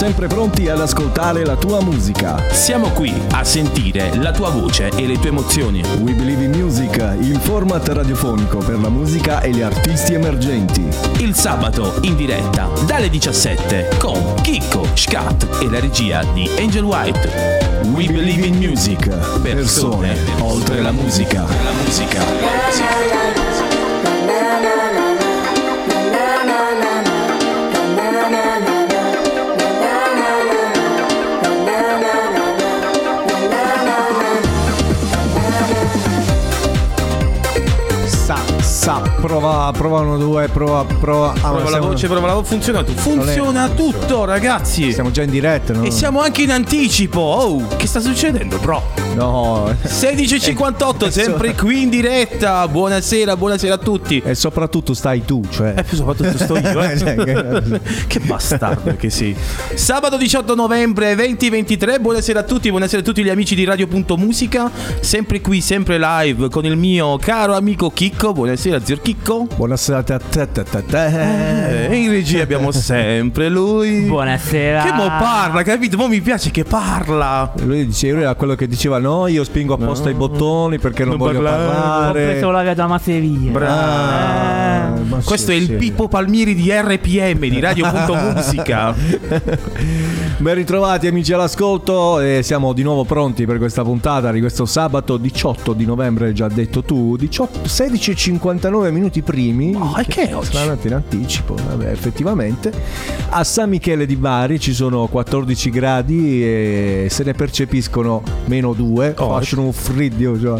sempre pronti ad ascoltare la tua musica. Siamo qui a sentire la tua voce e le tue emozioni. We Believe in Music, il format radiofonico per la musica e gli artisti emergenti. Il sabato in diretta dalle 17 con Chicco Scat e la regia di Angel White. We Believe in Music. Persone oltre la musica. La musica. Prova la voce. Funziona tutto, ragazzi. Siamo già in diretta, no? E siamo anche in anticipo. Oh, che sta succedendo, bro? No. 16:58, sempre qui in diretta. Buonasera a tutti. E soprattutto stai tu, cioè. Soprattutto sto io, Che bastardo che sei. Sabato 18 novembre 2023. Buonasera a tutti gli amici di Radio Punto Musica. Sempre qui, sempre live con il mio caro amico Chicco. Buonasera zio Chicco. Buonasera a te. E in regia abbiamo sempre lui. Buonasera. Che mo parla, capito? Mo mi piace che parla. Lui era quello che diceva: no, io spingo apposta i bottoni perché non voglio parlare. Ho preso la via da masseria. Bravo. Questo è il Pippo Palmieri di RPM, di Radio Punto Musica. Ben ritrovati amici all'ascolto, e siamo di nuovo pronti per questa puntata di questo sabato 18 di novembre, già detto tu, 16:59 minuti primi. Ma che oggi? Sono andati in anticipo, vabbè, effettivamente. A San Michele di Bari ci sono 14 gradi e se ne percepiscono -2. Facciano un freddo, cioè.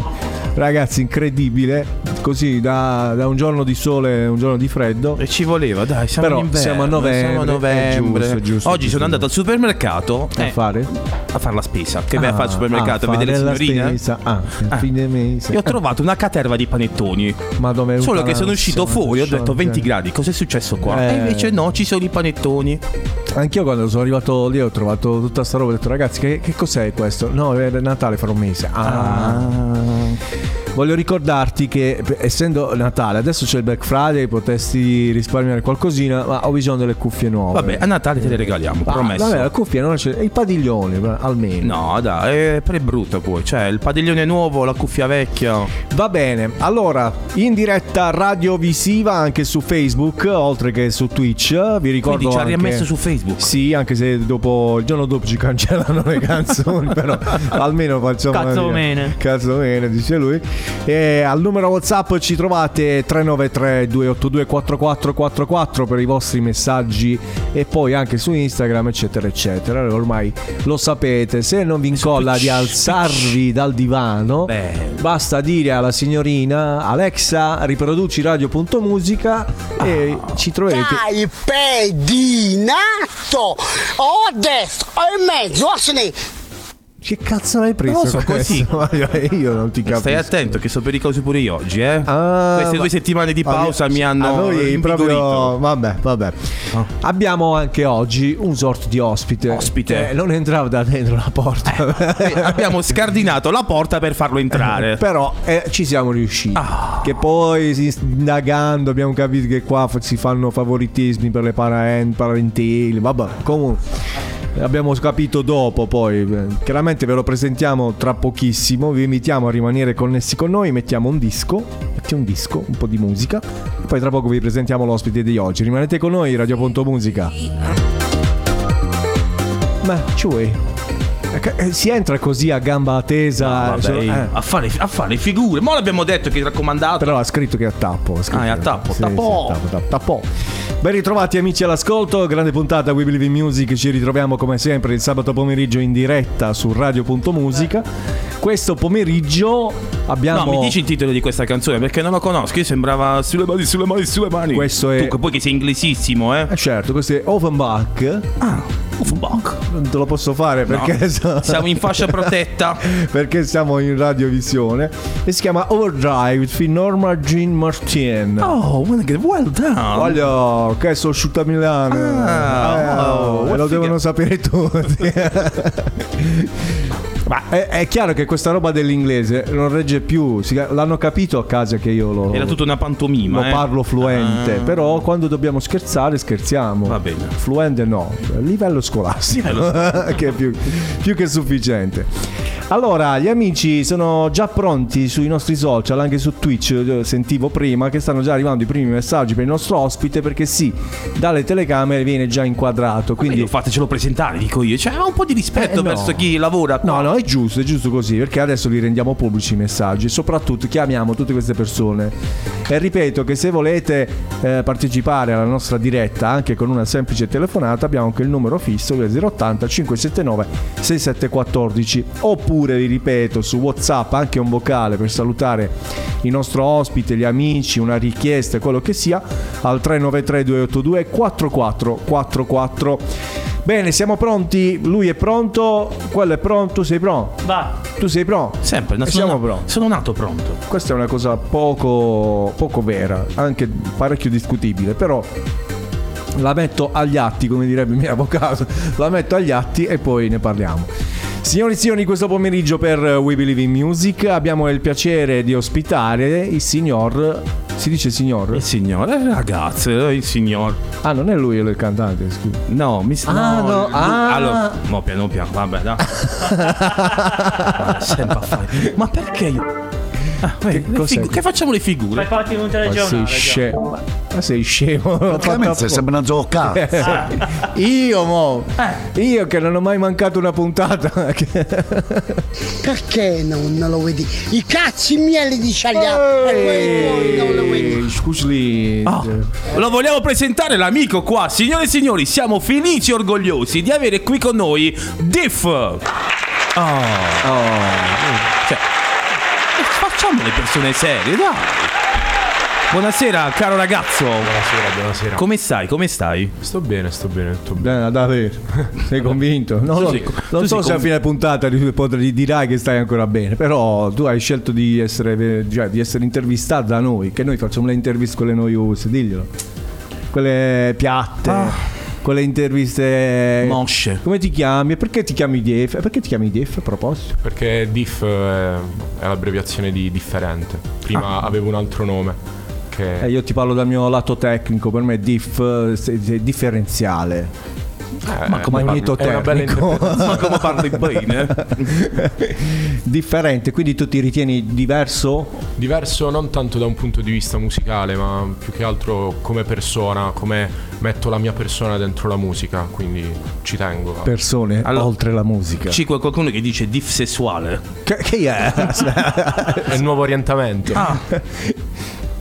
Ragazzi, incredibile. Così da un giorno di sole, un giorno di freddo. E ci voleva, dai, siamo a novembre. Giusto, oggi sono andato al supermercato a fare la spesa. Che vai a fare al supermercato a vedere le signorine? Fine mese. E ho trovato una caterva di panettoni. Ma dove? Solo che sono uscito fuori, ho detto 20 gradi, cos'è successo qua? E invece no, ci sono i panettoni. Anch'io quando sono arrivato lì ho trovato tutta sta roba, ho detto ragazzi che cos'è questo? No, è Natale fra un mese. Voglio ricordarti che essendo Natale adesso c'è il Black Friday, potresti risparmiare qualcosina, ma ho bisogno delle cuffie nuove. Vabbè, a Natale te le regaliamo, promesso. Vabbè, la cuffia non c'è, il padiglione almeno. No, dai, è brutto poi, cioè il padiglione nuovo, la cuffia vecchia. Va bene, allora in diretta radiovisiva anche su Facebook, oltre che su Twitch, vi ricordo. Quindi ci ha riammesso su Facebook. Sì, anche se dopo il giorno dopo ci cancellano le canzoni, però almeno facciamo Cazzomene, dice lui. E al numero WhatsApp ci trovate 393-282-4444 per i vostri messaggi, e poi anche su Instagram eccetera eccetera. Ormai lo sapete, se non vi incolla di alzarvi dal divano, basta dire alla signorina Alexa riproduci Radio Punto Musica e ci troverete. Dai pedinato o a destra o in mezzo o a sinistra. Che cazzo l'hai preso? So così. Io non ti capisco. Stai attento che sono pericolosi pure io oggi, eh? Queste 2 settimane di pausa mi hanno proprio. Vabbè. Abbiamo anche oggi un sort di ospite. Non entrava da dentro la porta. Abbiamo scardinato la porta per farlo entrare. Però ci siamo riusciti. Che poi indagando abbiamo capito che qua si fanno favoritismi per le parentele. Vabbè, comunque abbiamo capito dopo, poi chiaramente ve lo presentiamo tra pochissimo. Vi invitiamo a rimanere connessi con noi. Metti un disco, un po' di musica, poi tra poco vi presentiamo l'ospite di oggi. Rimanete con noi, Radio Punto Musica. Ma ci vuoi? Si entra così a gamba tesa, no, vabbè, a fare figure. Ma l'abbiamo detto che è raccomandato. Però ha scritto che è a tappo. Tappo. Ben ritrovati amici all'ascolto, grande puntata We Believe in Music. Ci ritroviamo come sempre il sabato pomeriggio in diretta su Radio Punto Musica. Questo pomeriggio abbiamo... No, mi dici il titolo di questa canzone perché non lo conosco. Io sembrava sulle mani. Questo è... Tu, poi che sei inglesissimo, eh? Certo, questo è Offenbach. Non te lo posso fare perché... No. Siamo in fascia protetta perché siamo in radiovisione. E si chiama Overdrive film Norma Jean Martin. Oh, well done. Voglio che sono asciutta a Milano. Lo devono sapere tutti. Ma è chiaro che questa roba dell'inglese non regge più. L'hanno capito a casa che io lo... Era tutta una pantomima. Lo parlo fluente. Però quando dobbiamo scherzare, scherziamo. Va bene. Fluente no. Livello scolastico. Che è più che sufficiente. Allora, gli amici sono già pronti sui nostri social, anche su Twitch. Sentivo prima che stanno già arrivando i primi messaggi per il nostro ospite, perché sì, dalle telecamere viene già inquadrato. Quindi fatecelo presentare, dico io. Cioè, un po' di rispetto verso chi lavora qua. No, è giusto così, perché adesso li rendiamo pubblici i messaggi e soprattutto chiamiamo tutte queste persone. E ripeto che se volete partecipare alla nostra diretta anche con una semplice telefonata, abbiamo anche il numero fisso, 080 579 6714. Oppure, vi ripeto, su WhatsApp anche un vocale per salutare il nostro ospite, gli amici, una richiesta, quello che sia, al 393 282 4444. Bene, siamo pronti, lui è pronto, quello è pronto, tu sei pronto? Va. Tu sei pronto? Sempre, siamo pronti. Sono nato pronto. Questa è una cosa poco vera, anche parecchio discutibile, però la metto agli atti, come direbbe il mio avvocato, la metto agli atti e poi ne parliamo. Signori e signori, questo pomeriggio per We Believe in Music abbiamo il piacere di ospitare il signor... Si dice signor? Il signore, ragazzi, il signor. Ah, non è lui il cantante? Scusa. No, mi sa. Ah, no. Ah. Allora, no, piano, vabbè, dai. Ma perché io... Ah, che facciamo le figure? Fai parte di un telegiornale. Sei scemo. Praticamente sembra una giocata. Io che non ho mai mancato una puntata. Perché non lo vedi? I cazzi miei li dici agli altri. Scusi. Lo vogliamo presentare l'amico qua. Signore e signori, siamo felici e orgogliosi di avere qui con noi Diff. Facciamo le persone serie, dai. Buonasera, caro ragazzo. Buonasera. Come stai? Sto bene. Davvero? Sei convinto? Non so se a fine puntata dirai che stai ancora bene. Però tu hai scelto di essere intervistato da noi. Che noi facciamo le interviste con le noiose, diglielo. Quelle piatte. Con le interviste mosce. Come ti chiami? Perché ti chiami Diff? Perché ti chiami Diff a proposito? Perché Diff è l'abbreviazione di differente. Prima avevo un altro nome che... io ti parlo dal mio lato tecnico. Per me Diff è differenziale. Ma come unito tecnico. Ma come parli bene. Differente, quindi tu ti ritieni diverso? Diverso non tanto da un punto di vista musicale, ma più che altro come persona, come metto la mia persona dentro la musica, quindi ci tengo. Persone, allora, oltre la musica. C'è qualcuno che dice diff sessuale. Che è? È il nuovo orientamento.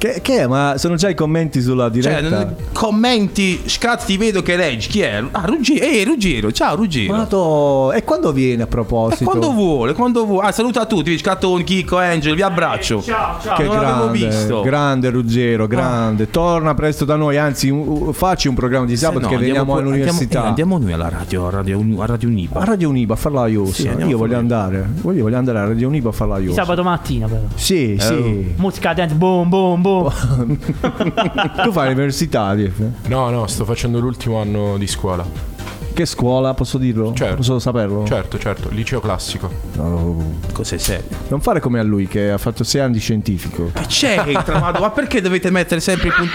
Che è? Ma sono già i commenti sulla diretta. Cioè, commenti, scatti, vedo che leggi. Chi è? Ah, Ruggero. Ciao, Ruggero. E quando viene a proposito? Quando vuole. Ah, saluta a tutti. Scattone, Chicco, Angel, vi abbraccio. Ciao. Che non l'avevo visto. Grande Ruggero, grande. Torna presto da noi, anzi, facci un programma di sabato che veniamo all'università. Andiamo noi alla radio, a Radio Uniba. A Radio Uniba a fare la IOS. Sì, io voglio andare a Radio Uniba a fare la IOS. Sabato mattina, però. Sì. Musica dance, boom. Tu fai l'università? No, sto facendo l'ultimo anno di scuola. Che scuola? Posso dirlo? Certo. Posso saperlo? Certo, liceo classico. No. Cos'è serio? Non fare come a lui che ha fatto 6 anni di scientifico. Che c'entra? Ma perché dovete mettere sempre i punti?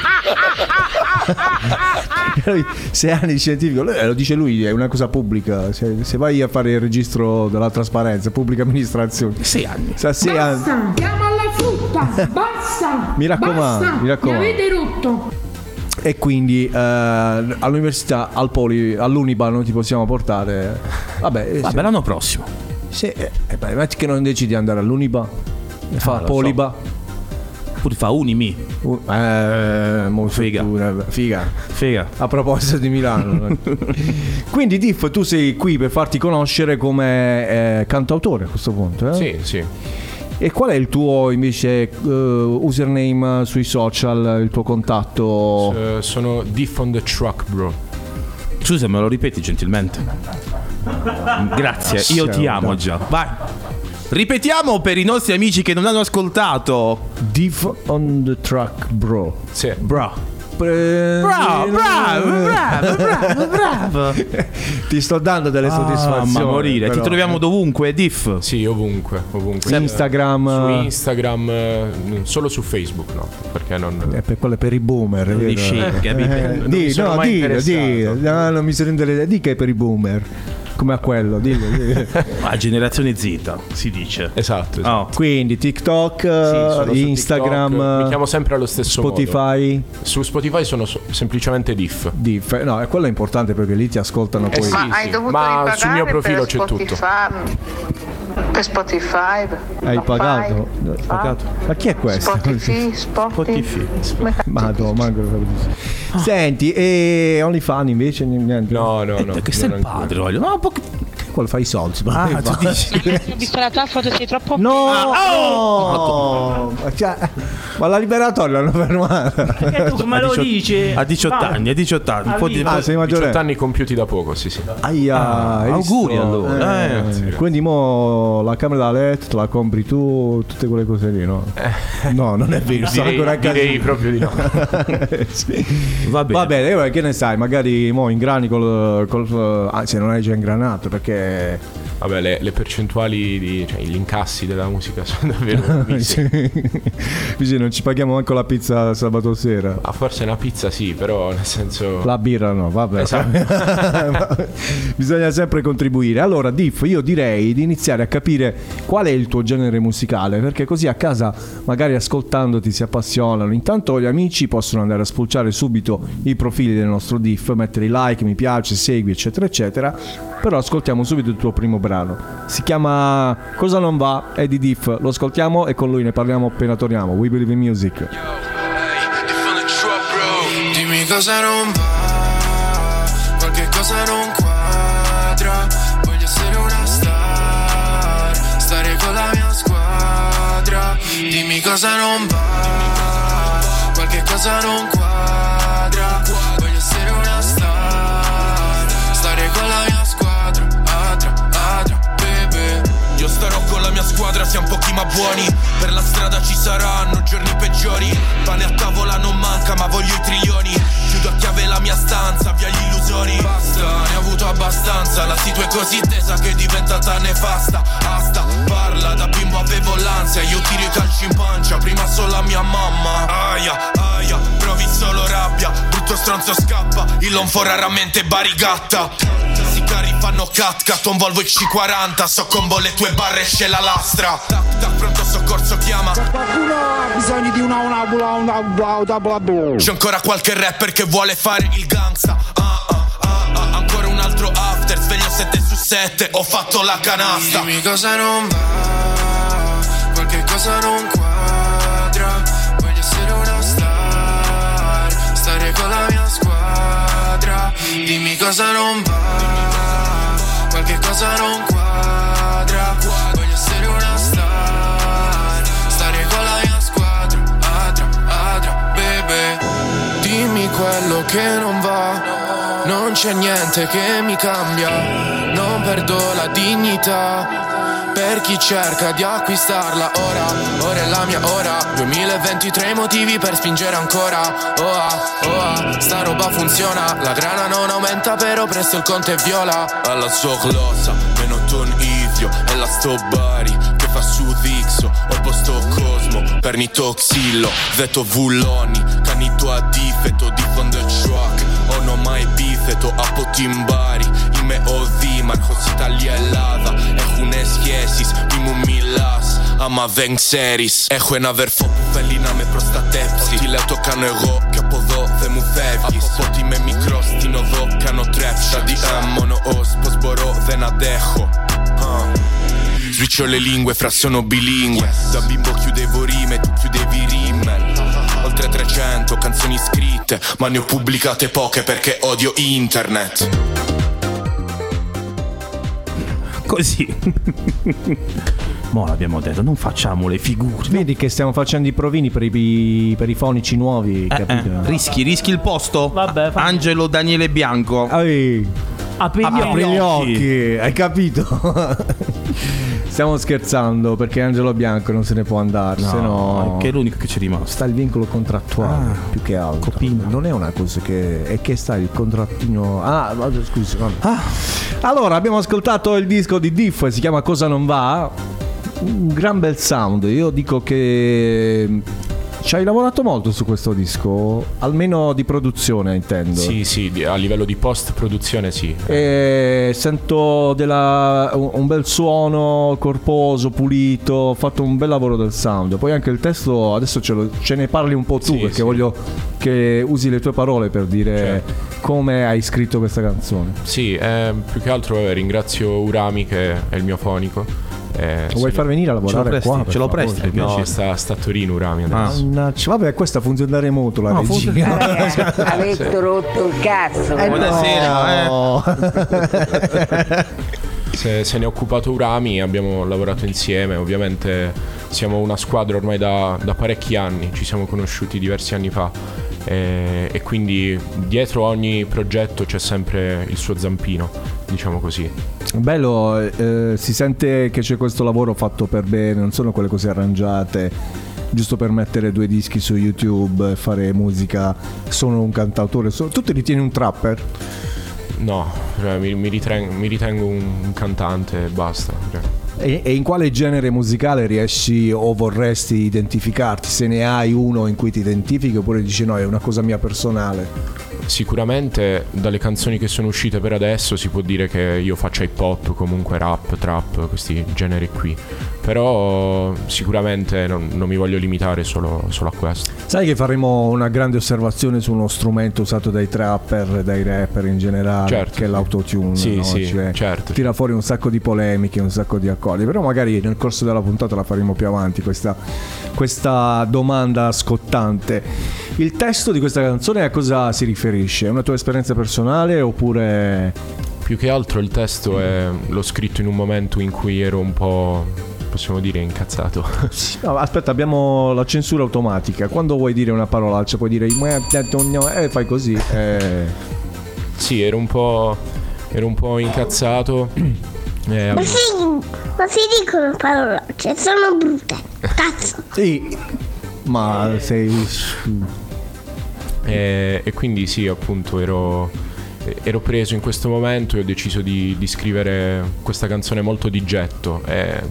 6 anni di scientifico, lo dice lui, è una cosa pubblica. Se vai a fare il registro della trasparenza, pubblica amministrazione. 6 anni. Basta, chiama alla frutta, basta. Mi raccomando. Mi avete rotto. E quindi all'università, al Poli, all'Uniba non ti possiamo portare. Vabbè, l'anno prossimo. Sì, metti che non decidi di andare all'Uniba, fa Poliba. Pure fa Unimi. Figa. A proposito di Milano. Quindi Diff, tu sei qui per farti conoscere come cantautore a questo punto, eh? Sì. E qual è il tuo invece username sui social, il tuo contatto? Sono Diff on the Truck, bro. Scusa, me lo ripeti gentilmente? Grazie, io ti amo già. Vai. Ripetiamo per i nostri amici che non hanno ascoltato. Diff on the Truck, bro. Sì. Bro. Bravo. Ti sto dando delle soddisfazioni a morire. Però... ti troviamo dovunque, Diff. Sì, ovunque. Instagram. Su Instagram, solo su Facebook, no? Perché non è per quello, per i boomer. Non mi sono interessato. Di che è per i boomer. Come a quello, dillo. A generazione Z si dice. Esatto. Oh. Quindi TikTok, sì, Instagram, TikTok. Mi chiamo sempre allo stesso Spotify. Modo. Su Spotify sono semplicemente Diff. No, e quello è importante perché lì ti ascoltano poi. Sì, hai dovuto ripagare sul mio profilo per tutto. Per Spotify hai pagato? Ma chi è questo? Spotify. Madonna. Senti, e OnlyFans invece? Niente. No. Che sei il padre, voglio. No, quello fa i soldi. Tu dici. Ho visto la tua foto, sei troppo. No. Ma la liberatoria l'hanno fermata. Perché tu come lo dice? A 18 anni, sei maggiorenne. 18 anni compiuti da poco, sì. Aia, auguri allora. Quindi mo la camera da letto la compri tu, tutte quelle cose lì, no? No, non è vero. Direi proprio di no. Sì. Va bene, ora che ne sai? Magari mo ingrani col anzi, non hai già ingranato perché vabbè, le percentuali gli incassi della musica sono davvero sì, non ci paghiamo manco la pizza sabato sera. Ma forse una pizza sì, però nel senso la birra no, vabbè. Esatto. Bisogna sempre contribuire. Allora Diff, io direi di iniziare a capire qual è il tuo genere musicale, perché così a casa magari ascoltandoti si appassionano. Intanto gli amici possono andare a spulciare subito i profili del nostro Diff, mettere i like, mi piace, segui, eccetera eccetera. Però ascoltiamo subito il tuo primo brano. Si chiama Cosa Non Va, è di Diff. Lo ascoltiamo e con lui ne parliamo appena torniamo. We Believe in Music. Dimmi cosa non va, qualche cosa non quadra. Voglio essere una star, stare con la mia squadra. Dimmi cosa non va, qualche cosa non quadra. Voglio essere una star, stare con la mia squadra. Io starò con la mia squadra, siamo pochi ma buoni. Per la strada ci saranno giorni peggiori. Pane a tavola non manca, ma voglio i trilioni. Chiudo a chiave la mia stanza, via gli illusioni. Basta, ne ho avuto abbastanza. La situa è così tesa che è diventata nefasta. Asta, parla, da bimbo avevo l'ansia. Io tiro i calci in pancia, prima solo a mia mamma. Aia, aia, provi solo rabbia. Brutto stronzo scappa, il lonfo raramente barigatta. Sicari fanno cat, un Volvo XC40. So combo le tue barre, esce la lastra. Tac, pronto soccorso chiama. C'è qualcuno ha bisogno di una. C'è ancora qualche rapper che vuole fare il gangsta. Ancora un altro after, sveglio 7/7. Ho fatto la canasta. Dimmi cosa non va, qualche cosa non quadra. Voglio essere una star, stare con la mia squadra. Dimmi cosa non va, qualche cosa non quadra. Voglio essere una star, stare con la mia squadra. Adra, bebe. Dimmi quello che non va, non c'è niente che mi cambia. Non perdo la dignità per chi cerca di acquistarla. Ora è la mia ora. 2023 motivi per spingere ancora. Sta roba funziona. La grana non aumenta però presto il conto è viola. Alla sua glossa, menoton idrio. E la sto Bari che fa su Dixo. Ho posto Cosmo, pernito Xillo. Veto Vulloni, canito a difetto. Deep on the track, ono oh mai bifeto. Apotimbari, ime odi. Marcos Italia e Lada. Ejunes Jesis, Bimu Milas. Ama Veng Seris. Ejuen Averfo, Velina me prostatepsi. Ti leto cano ego, capodo de mufevgis. Apopotime mikros, tino do cano trepsa. DM mono os, posboro de nadejo. Switcho le lingue, fra sono bilingue. Da bimbo chiudevo rime, tu chiudevi rimmel. Oltre 300 canzoni scritte, ma ne ho pubblicate poche perché odio internet. Così. Mo l'abbiamo detto, non facciamo le figure. Vedi no? Che stiamo facendo i provini per i fonici nuovi, capito? Rischi il posto. Vabbè, Angelo Daniele Bianco. Apri gli occhi. Hai capito? Stiamo scherzando, perché Angelo Bianco non se ne può andare, no, se no, che è l'unico che ci è rimasto. Sta il vincolo contrattuale, più che altro. Copino. Non è una cosa che è che sta il contrattino. Ah, scusi. Ah. Allora, abbiamo ascoltato il disco di Diff, si chiama Cosa Non Va. Un gran bel sound. Io dico che ci hai lavorato molto su questo disco, almeno di produzione intendo. Sì, sì, a livello di post-produzione sì. E sento un bel suono corposo, pulito, ho fatto un bel lavoro del sound. Poi anche il testo, adesso ce ne parli un po' tu, sì, perché sì, voglio che usi le tue parole per dire, certo, come hai scritto questa canzone. Sì, più che altro ringrazio Urami che è il mio fonico. Vuoi far venire a lavorare qua? Ce lo presti? No, sta a Torino Urami adesso. Vabbè, questa funziona da remoto la regia. Avete rotto il cazzo. Buonasera. No. Se ne è occupato Urami, abbiamo lavorato insieme. Ovviamente siamo una squadra ormai da parecchi anni. Ci siamo conosciuti diversi anni fa e quindi dietro ogni progetto c'è sempre il suo zampino, diciamo così. Bello, si sente che c'è questo lavoro fatto per bene, non sono quelle cose arrangiate giusto per mettere due dischi su YouTube e fare musica. Sono un cantautore, tu ti ritieni un trapper? No, cioè, mi ritengo un cantante e basta. E in quale genere musicale riesci o vorresti identificarti? Se ne hai uno in cui ti identifichi oppure dici no, è una cosa mia personale? Sicuramente dalle canzoni che sono uscite per adesso si può dire che io faccia hip hop, comunque rap, trap, questi generi qui. Però sicuramente non mi voglio limitare solo a questo. Sai che faremo una grande osservazione su uno strumento usato dai trapper, dai rapper in generale, certo, che è l'autotune, sì, no? Sì, cioè, certo. Tira fuori un sacco di polemiche, un sacco di accordi. Però magari nel corso della puntata la faremo più avanti questa domanda scottante. Il testo di questa canzone a cosa si riferisce? È una tua esperienza personale oppure? Più che altro il testo l'ho scritto in un momento in cui ero un po', possiamo dire, incazzato. No, aspetta, abbiamo la censura automatica. Quando vuoi dire una parolaccia puoi dire fai così. Sì, ero un po' incazzato. Ma si dicono parolacce, sono brutte. Cazzo. Sì. Ma sei e quindi sì, appunto ero preso in questo momento e ho deciso di scrivere questa canzone molto di getto.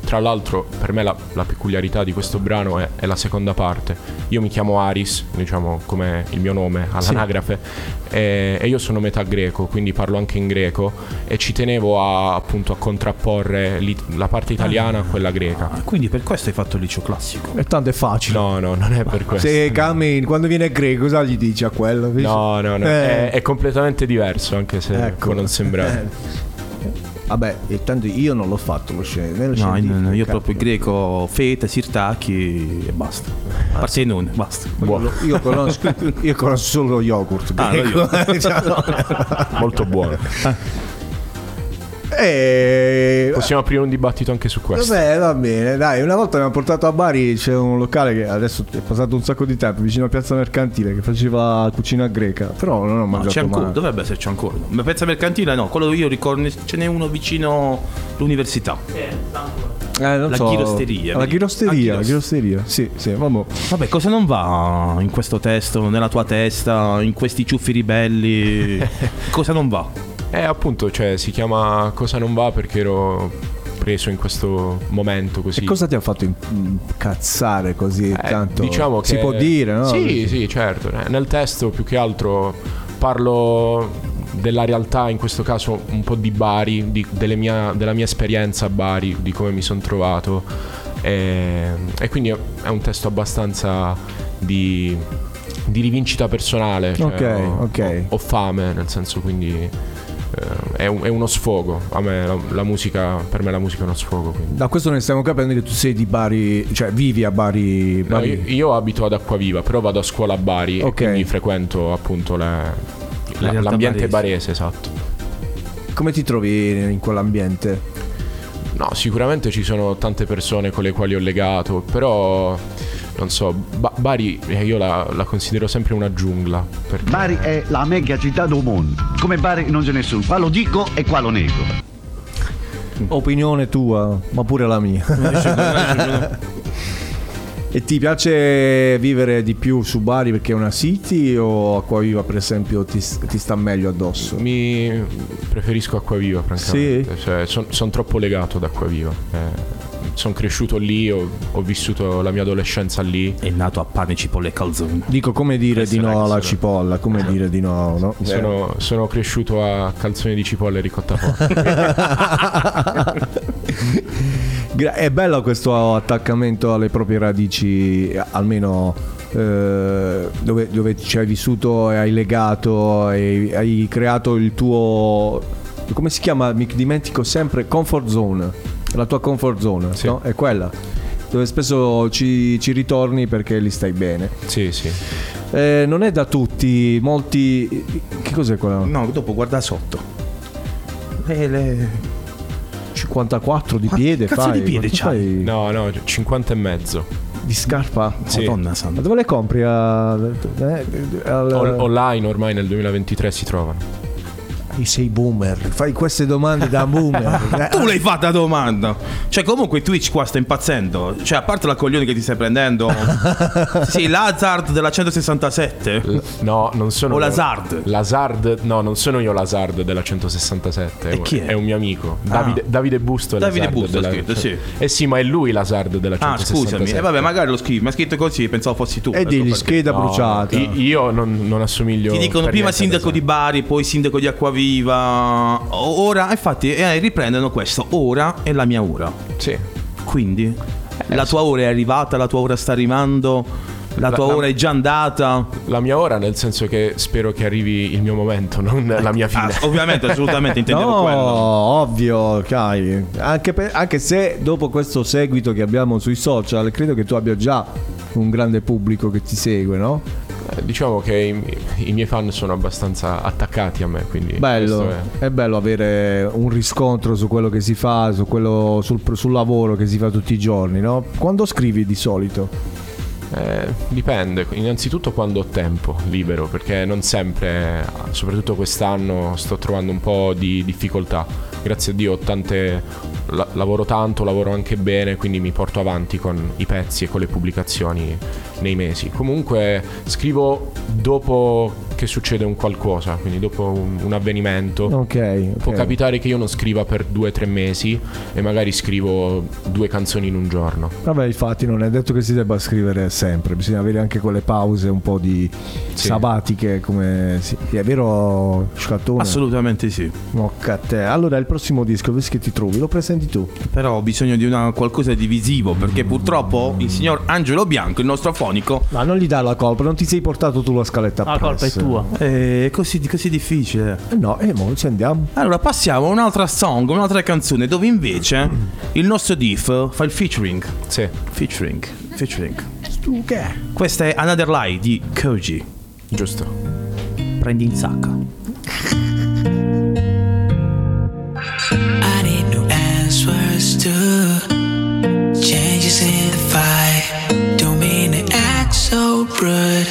Tra l'altro per me la peculiarità di questo brano è la seconda parte. Io mi chiamo Aris, diciamo come il mio nome all'anagrafe, sì, e io sono metà greco, quindi parlo anche in greco e ci tenevo appunto a contrapporre la parte italiana a quella greca. Quindi per questo hai fatto il liceo classico? E tanto è facile. No, non è per questo. Se Camin, quando viene greco, cosa gli dici a quello? No. È completamente diverso, anche se ecco, non sembrava. Vabbè, tanto io non l'ho fatto lo scientifico. No, io proprio greco, feta, sirtaki e basta. A parte i non, basta. Buono. Io conosco solo lo yogurt. Molto buono. Possiamo aprire un dibattito anche su questo. Vabbè, va bene, dai. Una volta mi hanno portato a Bari, c'è un locale che adesso è passato un sacco di tempo, vicino a Piazza Mercantile, che faceva cucina greca. Però non ho mangiato. C'è ancora, dovrebbe esserci ancora. Ma Piazza Mercantile no, quello io ricordo, ce n'è uno vicino l'università. Non la so, chirosteria. La chirosteria, sì, vabbè. Vabbè, cosa non va in questo testo, nella tua testa, in questi ciuffi ribelli? Cosa non va? Appunto, cioè, si chiama Cosa non va perché ero preso in questo momento così. E cosa ti ha fatto incazzare così tanto? Diciamo che si può dire, no? Sì, certo. Nel testo più che altro parlo della realtà, in questo caso un po' di Bari, della mia esperienza a Bari, di come mi sono trovato. E quindi è un testo abbastanza di rivincita personale. Cioè, ok. Ho fame, nel senso, quindi è uno sfogo. A me per me la musica è uno sfogo, quindi. Da questo ne stiamo capendo che tu sei di Bari, cioè vivi a Bari. Bari. No, io abito ad Acquaviva, però vado a scuola a Bari, okay, e quindi frequento appunto l'ambiente barese, esatto. Come ti trovi in quell'ambiente? No, sicuramente ci sono tante persone con le quali ho legato, però non so, Bari io la considero sempre una giungla perché... Bari è la mega città del mondo. Come Bari non c'è nessuno. Qua lo dico e qua lo nego. Opinione tua, ma pure la mia. E ti piace vivere di più su Bari perché è una city o Acquaviva per esempio ti sta meglio addosso? Mi preferisco Acquaviva, francamente. Sì? Cioè, sono troppo legato ad Acquaviva. Sono cresciuto lì, ho vissuto la mia adolescenza lì. È nato a pane, cipolle e calzone. Dico, come dire di no alla cipolla, come dire di no, no? Sono cresciuto a calzone di cipolla e ricotta forte. È bello questo attaccamento alle proprie radici, almeno dove ci hai vissuto e hai legato e hai creato il tuo, come si chiama? Mi dimentico sempre, comfort zone. La tua comfort zone, sì, no? È quella dove spesso ci ritorni perché lì stai bene. Sì, sì. Non è da tutti, molti. Che cos'è quella? No, dopo guarda sotto. 54 di piede, cazzo, fai? Di piede c'hai? No, 50 e mezzo. Di scarpa? Sì. Madonna santa. Ma dove le compri? Online ormai nel 2023 si trovano. Sei boomer, fai queste domande da boomer. Tu l'hai fatta domanda. Cioè comunque Twitch qua sta impazzendo. Cioè a parte la coglione che ti stai prendendo. Sì, Lazard della 167. No, non sono. O io. Lazard. No, non sono io Lazard della 167. E chi è? È un mio amico Davide Busto. Davide Busto della... scritto, sì. Eh sì, ma è lui Lazard della 167. Ah, scusami. E vabbè, magari lo scrivi. Ma è scritto così, pensavo fossi tu. E degli scheda bruciata. Io non assomiglio. Ti dicono prima sindaco di Bari, poi sindaco di Acquaviva. Ora, infatti, riprendono questo. Ora è la mia ora. Sì. Quindi la tua ora è arrivata, la tua ora sta arrivando, la tua ora è già andata. La mia ora, nel senso che spero che arrivi il mio momento, non la mia fine. Ovviamente, assolutamente, intendevo no, quello. Ovvio, Kai. Anche se dopo questo seguito che abbiamo sui social, credo che tu abbia già un grande pubblico che ti segue, no? Diciamo che i miei fan sono abbastanza attaccati a me, quindi bello, è bello avere un riscontro su quello che si fa, su quello, sul lavoro che si fa tutti i giorni, no? Quando scrivi di solito? Dipende, innanzitutto quando ho tempo libero, perché non sempre, soprattutto quest'anno sto trovando un po' di difficoltà. Grazie a Dio ho lavoro tanto, lavoro anche bene, quindi mi porto avanti con i pezzi e con le pubblicazioni nei mesi. Comunque scrivo dopo che succede un qualcosa, quindi dopo un avvenimento. Okay, può capitare che io non scriva per 2-3 mesi e magari scrivo 2 canzoni in un giorno. Vabbè, infatti non è detto che si debba scrivere sempre, bisogna avere anche quelle pause un po' di sabbatiche, come è vero, Scattone? Assolutamente sì. Mocca a te. Allora il prossimo disco, vedi che ti trovi, lo presenti tu. Però ho bisogno di qualcosa di visivo, perché purtroppo il signor Angelo Bianco, il nostro fonico, ma non gli dà la colpa, non ti sei portato tu la scaletta. La colpa è tua. È così difficile. No, e mo ci andiamo. Allora passiamo a un'altra song, un'altra canzone, dove invece il nostro Diff fa il featuring. Sì. Featuring. Questa è Another Lie di Koji. Giusto. Prendi in sacca. Changes in the fight. Don't mean to act so rude,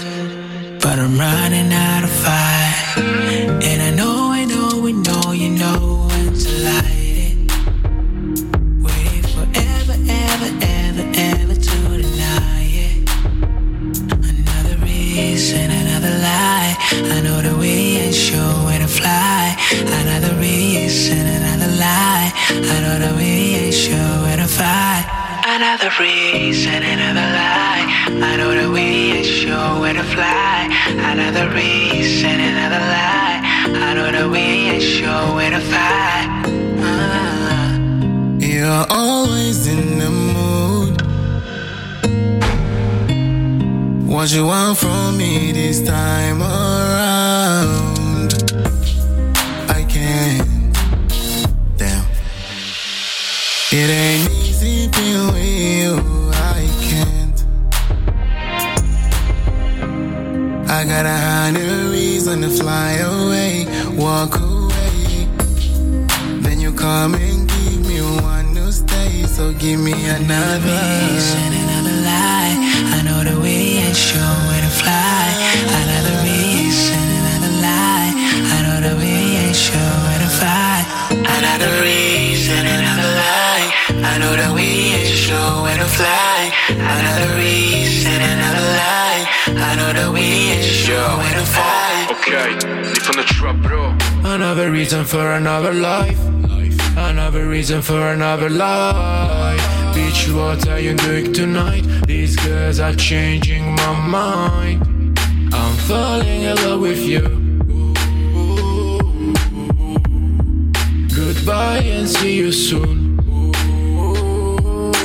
but I'm running out of fight. And I know you know when to light it. Wait forever, ever, ever, ever to deny it. Another reason, another lie. I know that we ain't sure where to fly. Another reason, another lie. I know that we ain't sure where to fight. Another reason, another lie. I know that we ain't sure where to fly. Another reason, another lie. I know that we ain't sure where to fight. You're always in the mood. What you want from me this time around? I can't. Damn. It ain't easy being with you, I can't. I got 100 reasons to fly away, walk away. Then you come and give me one to stay, so give me another reason, another lie. I know that we ain't sure where to fly. Another reason, another lie. I know that we ain't sure where to fly. Another reason, another Okay, live on the trap, bro. Another reason for another life. Another reason for another life. Bitch, what are you doing tonight? These girls are changing my mind. I'm falling in love with you. Goodbye and see you soon.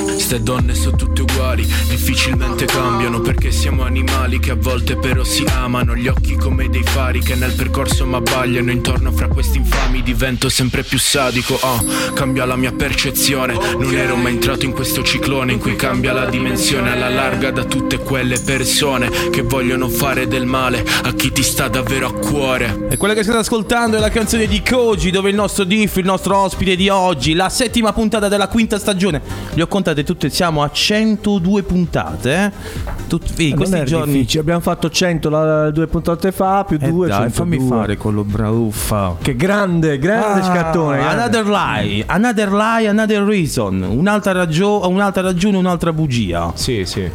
Queste donne sono tutte uguali, difficilmente cambiano, perché siamo animali che a volte però si amano. Gli occhi come dei fari che nel percorso m'abbagliano, intorno fra questi infami divento sempre più sadico. Oh, cambia la mia percezione, non ero mai entrato in questo ciclone in cui cambia la dimensione alla larga da tutte quelle persone che vogliono fare del male a chi ti sta davvero a cuore. E quella che state ascoltando è la canzone di Koji, dove il nostro Diff, il nostro ospite di oggi, la settima puntata della quinta stagione, li ho contate tutti. Siamo a 102 puntate. Tutti questi giorni difficile. Abbiamo fatto 100 due puntate fa, più due, dai, 102. Fammi fare quello, brauffa. Che grande scattone. Another lie, another lie, another reason. Un'altra ragione, un'altra bugia. Sì, sì.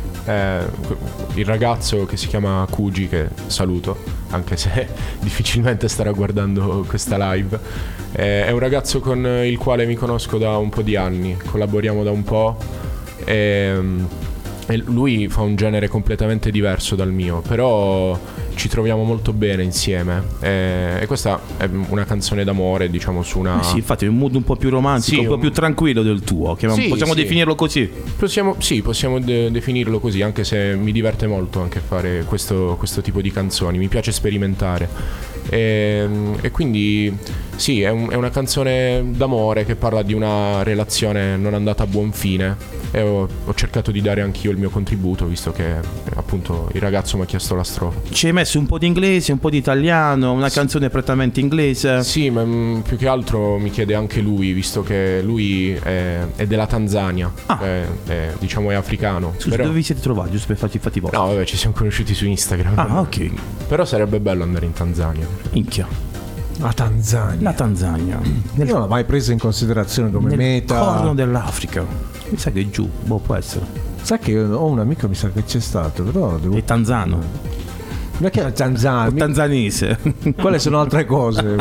Il ragazzo che si chiama Koji, che saluto, anche se difficilmente starà guardando questa live, è un ragazzo con il quale mi conosco da un po' di anni, collaboriamo da un po'. E lui fa un genere completamente diverso dal mio, però ci troviamo molto bene insieme. E questa è una canzone d'amore, diciamo, su una... Sì, infatti è un mood un po' più romantico, sì, un po' più tranquillo del tuo. Sì, possiamo definirlo così? Possiamo definirlo così, anche se mi diverte molto anche fare questo tipo di canzoni. Mi piace sperimentare. E quindi sì, è una canzone d'amore che parla di una relazione non andata a buon fine. E ho cercato di dare anch'io il mio contributo, visto che appunto il ragazzo mi ha chiesto la strofa. Ci hai messo un po' di inglese, un po' di italiano, una canzone prettamente inglese. Sì, ma più che altro mi chiede anche lui, visto che lui è della Tanzania, diciamo è africano. Scusa, però... dove vi siete trovati, giusto per farci i fatti vostri? No, vabbè, ci siamo conosciuti su Instagram. Ah, ok. Però sarebbe bello andare in Tanzania. Minchia. La Tanzania. Io non l'ho mai presa in considerazione come meta. Il corno dell'Africa. Mi sa che è giù, boh, può essere. Sai che ho un amico, mi sa che c'è stato, però devo... È tanzano. Non è che era tanzanese. Quelle sono altre cose.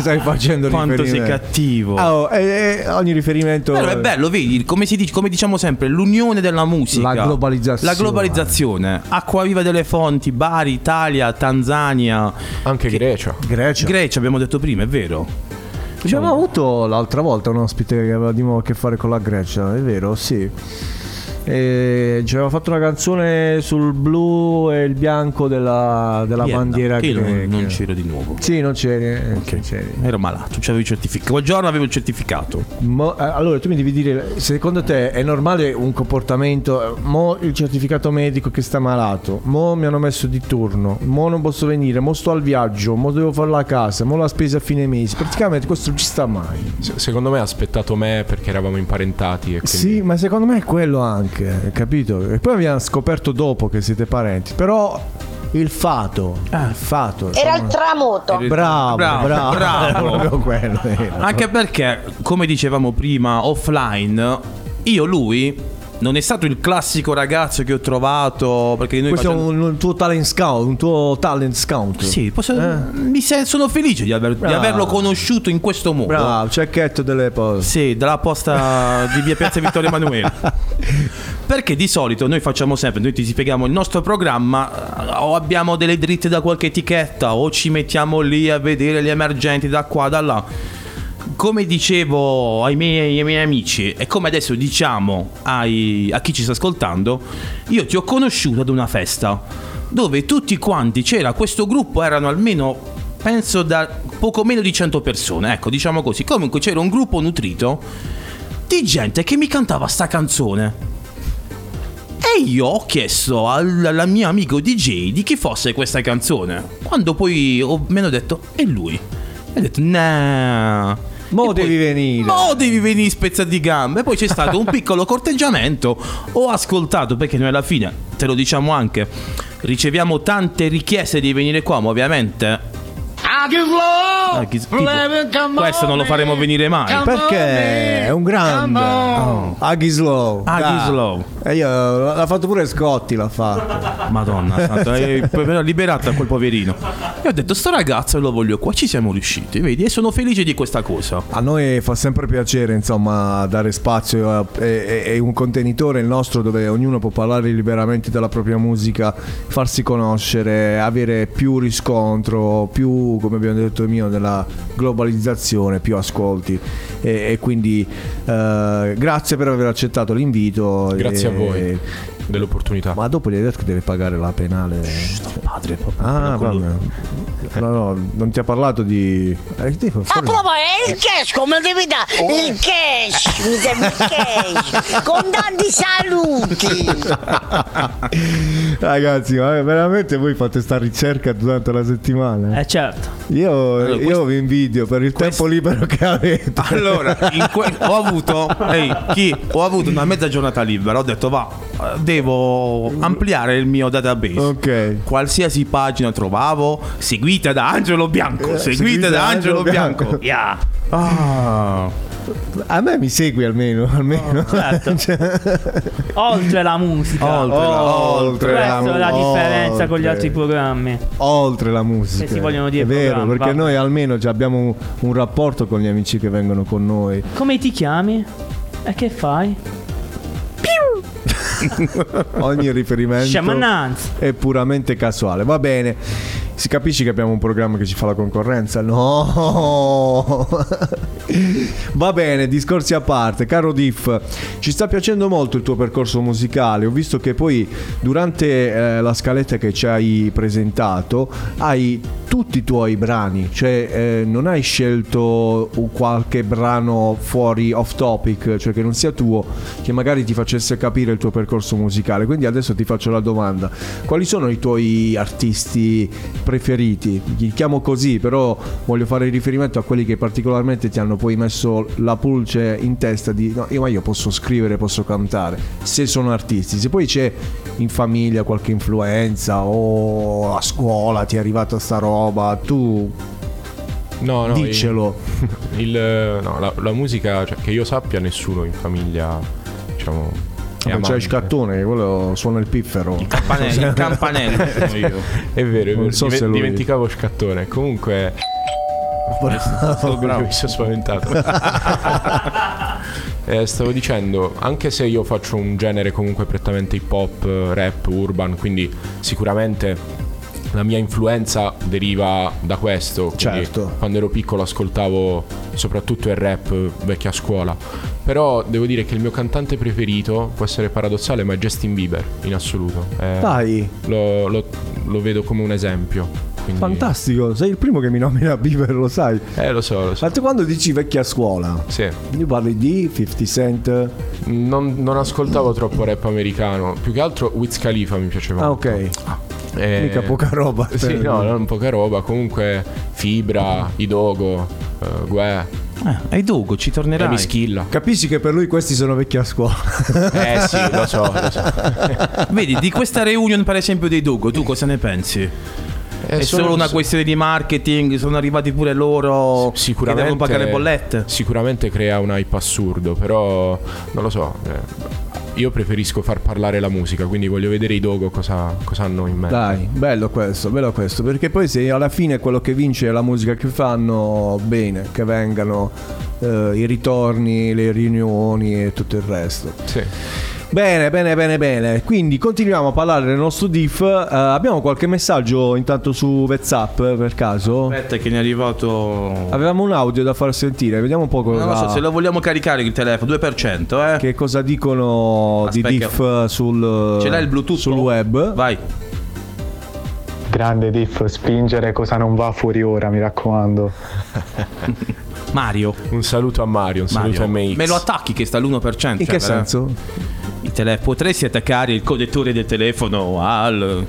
Stai facendo quanto sei cattivo. Ogni riferimento è bello, vedi, come si dice, come diciamo sempre, l'unione della musica, la globalizzazione. Acquaviva delle Fonti, Bari, Italia, Tanzania, anche Grecia abbiamo detto prima, è vero. Abbiamo avuto l'altra volta un ospite che aveva di nuovo a che fare con la Grecia, è vero, sì. Ci aveva fatto una canzone sul blu e il bianco della bandiera. Che non c'era di nuovo. Sì, non c'era. Okay. Ero malato, c'avevi il certificato. Quel giorno avevo il certificato. Allora tu mi devi dire, secondo te è normale un comportamento? Mo il certificato medico che sta malato, mo mi hanno messo di turno, mo non posso venire, mo sto al viaggio, mo devo fare la casa, mo la spesa a fine mese. Praticamente questo non ci sta mai. Secondo me ha aspettato me perché eravamo imparentati e quindi... Sì, ma secondo me è quello anche. Capito? E poi abbiamo scoperto dopo che siete parenti. Però il fato era il tramonto. Bravo. Quello era. Anche perché, come dicevamo prima offline, lui non è stato il classico ragazzo che ho trovato, perché noi questo è un tuo talent scout. Sì, sono felice di averlo conosciuto in questo modo. Bravo, cecchetto delle poste. Sì, dalla posta di via Piazza Vittorio Emanuele. Perché di solito noi facciamo sempre, noi ti spieghiamo il nostro programma, o abbiamo delle dritte da qualche etichetta, o ci mettiamo lì a vedere gli emergenti da qua, da là. Come dicevo ai miei amici, e come adesso diciamo a chi ci sta ascoltando, io ti ho conosciuto ad una festa dove tutti quanti, c'era questo gruppo, erano almeno, penso, da poco meno di 100 persone, ecco, diciamo così. Comunque c'era un gruppo nutrito di gente che mi cantava sta canzone. E io ho chiesto al mio amico DJ di chi fosse questa canzone. Quando poi mi hanno detto, è lui. E ho detto, nah... Mo devi venire spezzato di gambe. E poi c'è stato un piccolo corteggiamento. Ho ascoltato, perché noi alla fine, te lo diciamo anche, riceviamo tante richieste di venire qua, ma ovviamente Tipo, questo non lo faremo venire mai perché è un grande Aki Slow. E io l'ha fatto pure Scotti, l'ha fatto. Madonna santa, liberata quel poverino. E ho detto sto ragazzo lo voglio qua, ci siamo riusciti, vedi, e sono felice di questa cosa. A noi fa sempre piacere, insomma, dare spazio a, è un contenitore il nostro dove ognuno può parlare liberamente della propria musica, farsi conoscere, avere più riscontro, più, come abbiamo detto mio, della globalizzazione, più ascolti e quindi grazie per aver accettato l'invito. Grazie a voi dell'opportunità. Ma dopo gli hai detto che deve pagare la penale. Padre, no, non ti ha parlato di proprio il cash, come devi dare il cash, mi devi il cash con tanti saluti. Ragazzi, ma veramente voi fate sta ricerca durante la settimana? Certo. Io vi invidio per il tempo libero che avete. Allora, ho avuto una mezza giornata libera, ho detto devo ampliare il mio database. Ok. Qualsiasi pagina trovavo, seguita da Angelo Bianco, seguita da Angelo Bianco. Yeah. A me mi segui almeno. Certo. Oltre la musica, oltre la differenza con gli altri programmi. Oltre la musica, se si vogliono dire, è vero, perché noi almeno già abbiamo un rapporto con gli amici che vengono con noi. Come ti chiami? E che fai? Ogni riferimento è puramente casuale. Va bene, si capisce che abbiamo un programma che ci fa la concorrenza. No. Va bene, discorsi a parte. Caro Diff, ci sta piacendo molto il tuo percorso musicale. Ho visto che poi durante la scaletta che ci hai presentato hai tutti i tuoi brani, cioè non hai scelto qualche brano fuori off topic, cioè che non sia tuo, che magari ti facesse capire il tuo percorso musicale. Quindi adesso ti faccio la domanda: quali sono i tuoi artisti preferiti? Li chiamo così, però voglio fare riferimento a quelli che particolarmente ti hanno poi messo la pulce in testa di no, io posso scrivere, posso cantare, se sono artisti. Se poi c'è in famiglia qualche influenza o a scuola ti è arrivata sta roba, tu dicelo. La musica, cioè, che io sappia, nessuno in famiglia, diciamo. C'è il scattone, quello suona il piffero. Il campanello sono io. È vero. Non so se dimenticavo il scattone. Comunque mi sono spaventato. Stavo dicendo, anche se io faccio un genere comunque prettamente hip hop, rap, urban, quindi sicuramente la mia influenza deriva da questo. Certo. Quando ero piccolo ascoltavo soprattutto il rap vecchia scuola. Però devo dire che il mio cantante preferito, può essere paradossale, ma è Justin Bieber in assoluto. Dai. Lo vedo come un esempio. Quindi... fantastico, sei il primo che mi nomina Bieber, lo sai. Lo so. Ma tu quando dici vecchia scuola? Sì. Io parli di 50 Cent. Non ascoltavo troppo rap americano, più che altro Wiz Khalifa mi piaceva. Ah, ok. Mica poca roba. Sì, non poca roba. Comunque Fibra, I Dogo, Guè. I Dogo ci tornerai. Mi schilla. Capisci che per lui questi sono vecchi a scuola. Sì, lo so. Vedi, di questa reunion per esempio dei Dogo, tu cosa ne pensi? È solo una questione di marketing, sono arrivati pure loro che devono pagare le bollette. Sicuramente crea un hype assurdo, però non lo so. Io preferisco far parlare la musica, quindi voglio vedere i Dogo cosa hanno in mente. Dai, bello questo, perché poi se alla fine quello che vince è la musica che fanno, bene, che vengano i ritorni, le riunioni e tutto il resto. Sì. Bene. Quindi continuiamo a parlare del nostro Diff. Abbiamo qualche messaggio intanto su WhatsApp per caso? Aspetta che ne è arrivato. Avevamo un audio da far sentire, vediamo un po' cosa. Non lo so se lo vogliamo caricare il telefono, 2%. Che cosa dicono di Diff sul... ce l'hai il Bluetooth sul web? Vai. Grande Diff, spingere cosa non va fuori ora, mi raccomando. Mario. Un saluto a Mario, saluto a MX. Me lo attacchi che sta all'1%. In che senso? Potresti attaccare il connettore del telefono al...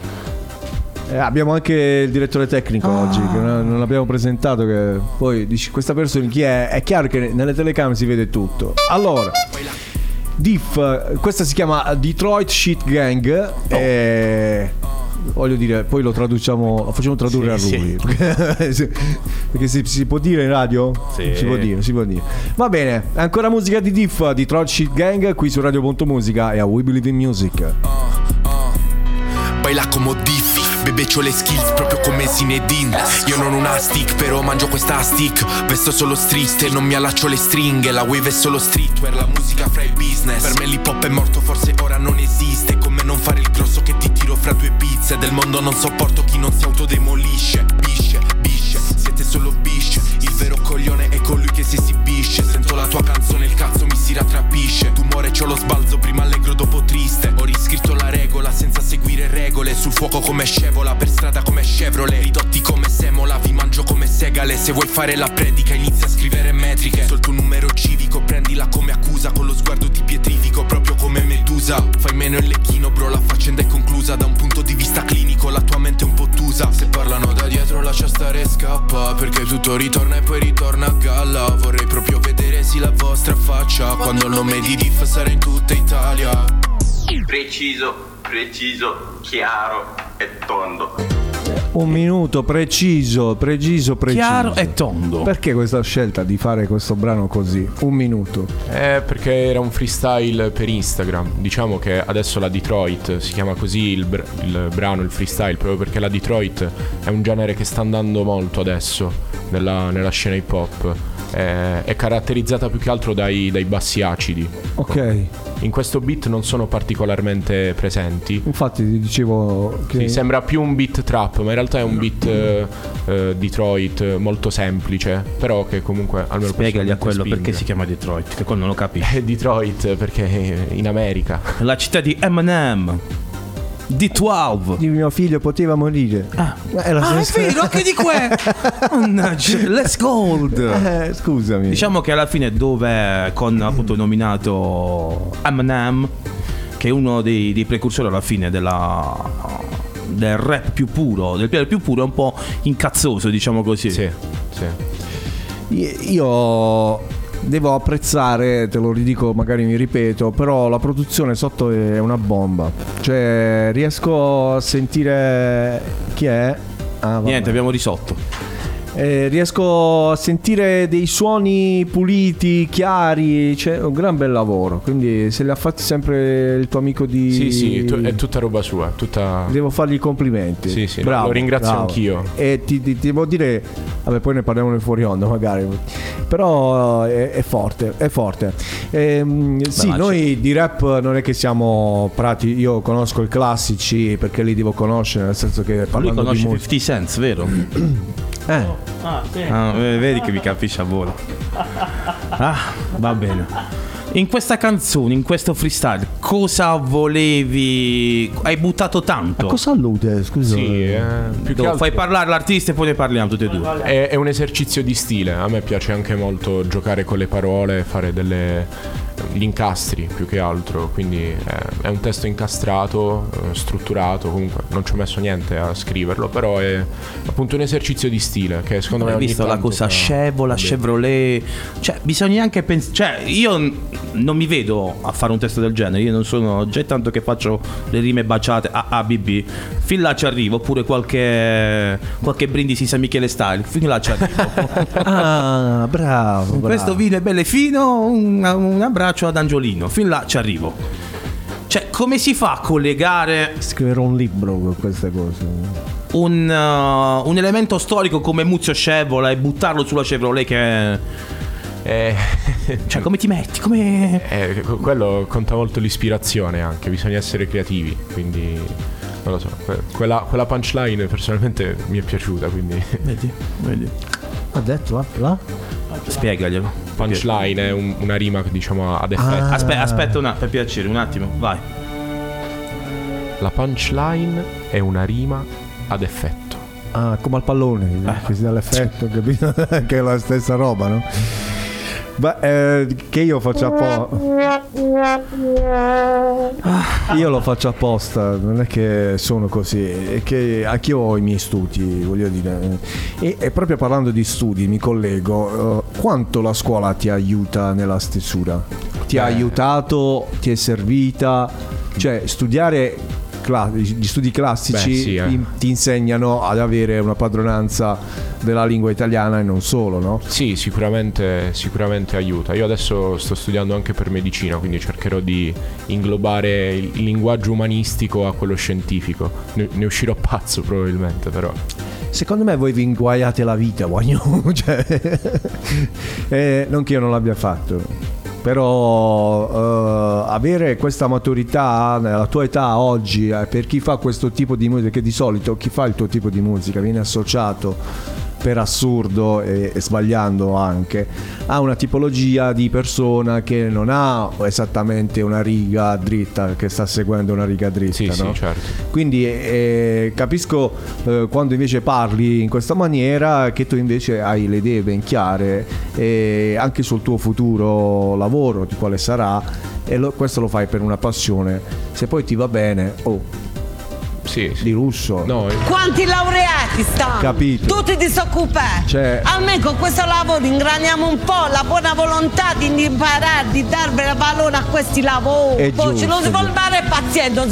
abbiamo anche il direttore tecnico oggi, che non l'abbiamo presentato, che poi dici questa persona chi è? È chiaro che nelle telecamere si vede tutto. Allora Diff, questa si chiama Detroit Shit Gang. voglio dire, poi lo traduciamo, facciamo tradurre a lui. Sì. Perché si può dire in radio? Sì. Si può dire. Va bene, ancora musica di Diff, di Troll Shit Gang, qui su Radio Punto Musica e a We Believe in Music. Baila como Diff. Bebe c'ho le skills proprio come Zinedine. Io non ho una stick però mangio questa stick. Vesto solo street e non mi allaccio le stringhe. La wave è solo streetwear, la musica fra il business. Per me l'hip hop è morto, forse ora non esiste. Come non fare il grosso che ti tiro fra due pizze. Del mondo non sopporto chi non si autodemolisce. Bisce, siete solo bisce. Il vero coglione è colui che si esibisce. Sento la tua canzone, il cazzo mi si rattrapisce. Tumore c'ho lo sbalzo, prima allegro dopo triste. Ho riscritto la regola senza seguire regole. Sul fuoco come chef, per strada come Chevrolet, ridotti come semola, vi mangio come segale. Se vuoi fare la predica inizia a scrivere metriche. Sul tuo numero civico prendila come accusa, con lo sguardo ti pietrifico proprio come Medusa. Fai meno il lecchino bro, la faccenda è conclusa. Da un punto di vista clinico la tua mente è un po' tusa. Se parlano da dietro lascia stare e scappa, perché tutto ritorna e poi ritorna a galla. Vorrei proprio vedere sì la vostra faccia quando il nome di Diff sarà in tutta Italia. Preciso, chiaro e tondo. Un minuto, preciso. Chiaro e tondo. Perché questa scelta di fare questo brano così? Un minuto. Perché era un freestyle per Instagram. Diciamo che adesso la Detroit si chiama così il brano, il freestyle, proprio perché la Detroit è un genere che sta andando molto adesso nella scena hip hop. È caratterizzata più che altro dai bassi acidi. Ok. In questo beat non sono particolarmente presenti. Infatti ti dicevo che... Sì, sembra più un beat trap, ma in realtà è un beat Detroit molto semplice, però che comunque almeno spiegagli a quello spinge. Perché si chiama Detroit, che quello non lo capisce. È Detroit perché in America, la città di Eminem. D12. Di mio figlio poteva morire. È figlio anche di que. Mannaggia, let's go. Scusami. Diciamo che alla fine dove con appunto nominato Eminem, che è uno dei precursori alla fine del rap più puro, del piano più puro, è un po' incazzoso, diciamo così. Sì. Io devo apprezzare, te lo ridico, magari mi ripeto, però la produzione sotto è una bomba. Cioè riesco a sentire chi è? Niente, abbiamo di sotto. Riesco a sentire dei suoni puliti, chiari, cioè un gran bel lavoro. Quindi se li ha fatti sempre il tuo amico di... Sì, è tutta roba sua, tutta... Devo fargli i complimenti. Sì, bravo, lo ringrazio anch'io. E ti devo dire, vabbè, poi ne parliamo fuori onda magari. Però è forte. Sì, noi di rap non è che siamo prati. Io conosco i classici perché li devo conoscere, nel senso che parlando lui conosce di 50 Cent, vero? Sì. Vedi che vi capisce a volo. Va bene. In questa canzone, in questo freestyle, cosa volevi? Hai buttato tanto. A cosa allude? Scusa. Sì, più che altro fai parlare l'artista e poi ne parliamo tutti e due. È un esercizio di stile. A me piace anche molto giocare con le parole, fare gli incastri più che altro. Quindi è un testo incastrato, strutturato. Comunque non ci ho messo niente a scriverlo, però è appunto un esercizio di stile che secondo me ogni tanto... Hai visto la cosa scevola, Chevrolet. Cioè bisogna anche pensare. Cioè io non mi vedo a fare un testo del genere. Io non sono, già tanto che faccio le rime baciate A, B, B. Fin là ci arrivo. Oppure qualche brindisi San Michele style. Fin là ci arrivo. Ah, bravo. Questo vino è bello e fino. Un abbraccio ad Angiolino, fin là ci arrivo. Cioè, come si fa a collegare? Scrivere un libro con queste cose. Un elemento storico come Muzio Scevola e buttarlo sulla Chevrolet che cioè, come ti metti? Quello conta molto l'ispirazione anche, bisogna essere creativi, quindi non lo so. Quella punchline personalmente mi è piaciuta, quindi vedi. Ha detto spiegaglielo. Punchline è una rima, diciamo, ad effetto. Aspetta un attimo, per piacere, un attimo, vai. La punchline è una rima ad effetto. Ah, come al pallone, che si dà l'effetto, capito? Che è la stessa roba, no? Che io faccio apposta. Io lo faccio apposta, non è che sono così, è che anch'io ho i miei studi, voglio dire. E proprio parlando di studi mi collego. Quanto la scuola ti aiuta nella stesura? Ti ha aiutato? Ti è servita? Cioè studiare gli studi classici ti insegnano ad avere una padronanza della lingua italiana e non solo, no? Sì, sicuramente aiuta. Io adesso sto studiando anche per medicina, quindi cercherò di inglobare il linguaggio umanistico a quello scientifico. Ne uscirò pazzo probabilmente, però. Secondo me voi vi inguaiate la vita, cioè, non che io non l'abbia fatto. Però avere questa maturità nella tua età oggi, per chi fa questo tipo di musica, che di solito chi fa il tuo tipo di musica viene associato per assurdo e sbagliando anche a una tipologia di persona che non ha esattamente una riga dritta, che sta seguendo una riga dritta, no? Sì, certo. Quindi capisco quando invece parli in questa maniera, che tu invece hai le idee ben chiare anche sul tuo futuro lavoro, di quale sarà, e questo lo fai per una passione. Se poi ti va bene, di lusso. No, quanti laureati stanno, capito? Tutti disoccupati, cioè, almeno con questo lavoro ingraniamo un po' la buona volontà di imparare, di darvela valore a questi lavori. Poi ci non svolgare pazienza,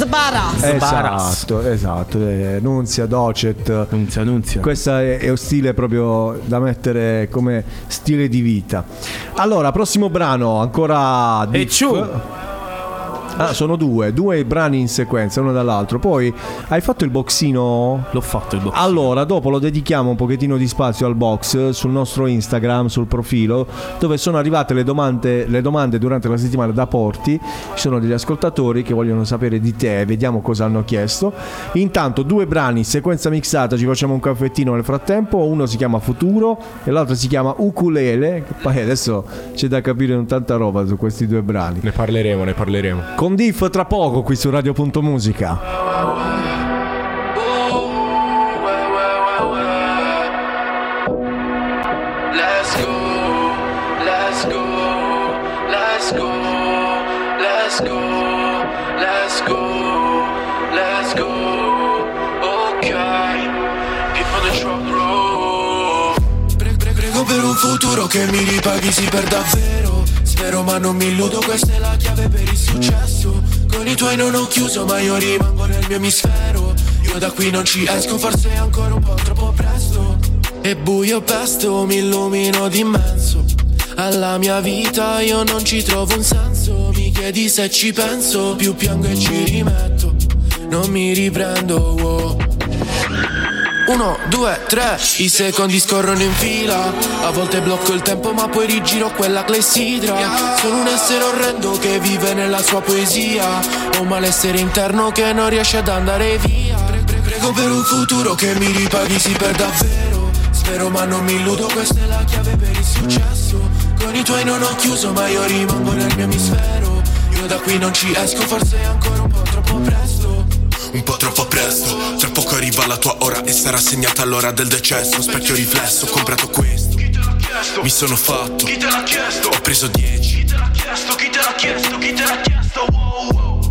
esatto. Nunzia docet, nunzia. Questo è un stile proprio da mettere come stile di vita. Allora, prossimo brano, ancora Diff. Sono due brani in sequenza, uno dall'altro. Poi hai fatto il boxino? L'ho fatto il boxino. Allora dopo lo dedichiamo un pochettino di spazio al box sul nostro Instagram, sul profilo, dove sono arrivate le domande durante la settimana da Porti. Ci sono degli ascoltatori che vogliono sapere di te, vediamo cosa hanno chiesto. Intanto due brani, sequenza mixata, ci facciamo un caffettino nel frattempo. Uno si chiama Futuro e l'altro si chiama Ukulele. Poi adesso c'è da capire tanta roba su questi due brani. Ne parleremo. Con Diff tra poco qui su Radio Punto Musica. Per un futuro che mi ripaghi sì per davvero, spero ma non mi illudo, questa è la chiave per il successo. Con i tuoi non ho chiuso ma io rimango nel mio emisfero. Io da qui non ci esco, forse è ancora un po' troppo presto. E buio pesto mi illumino d'immenso, alla mia vita io non ci trovo un senso. Mi chiedi se ci penso, più piango e ci rimetto, non mi riprendo, wow. 1, 2, 3, i secondi scorrono in fila. A volte blocco il tempo ma poi rigiro quella clessidra. Sono un essere orrendo che vive nella sua poesia, ho un malessere interno che non riesce ad andare via. Prego per un futuro che mi ripaghi sì per davvero, spero ma non mi illudo, questa è la chiave per il successo. Con i tuoi non ho chiuso ma io rimango nel mio emisfero. Io da qui non ci esco, forse è ancora un po' troppo presto. Un po' troppo presto, tra poco arriva la tua ora e sarà segnata l'ora del decesso. Specchio riflesso, ho comprato questo, mi sono fatto, ho preso 10.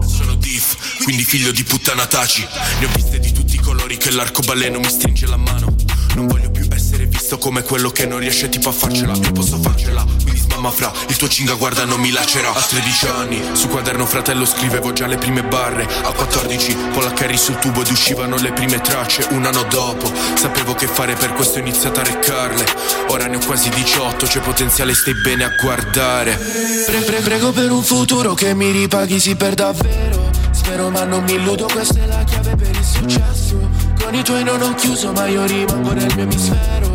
Sono Diff, quindi figlio di puttana taci. Ne ho viste di tutti i colori che l'arcobaleno mi stringe la mano. Non voglio più essere visto come quello che non riesce tipo a farcela. Io posso farcela, quindi smamma fra, il tuo cinga guarda non mi lacera. A 13 anni, su quaderno fratello scrivevo già le prime barre. A 14, con la carry sul tubo ed uscivano le prime tracce. Un anno dopo, sapevo che fare, per questo ho iniziato a recarle. Ora ne ho quasi 18, c'è potenziale, stai bene a guardare. Prego per un futuro che mi ripaghi sì per davvero, spero ma non mi illudo, questa è la chiave per il successo. Con i tuoi non ho chiuso ma io rimango nel mio emisfero.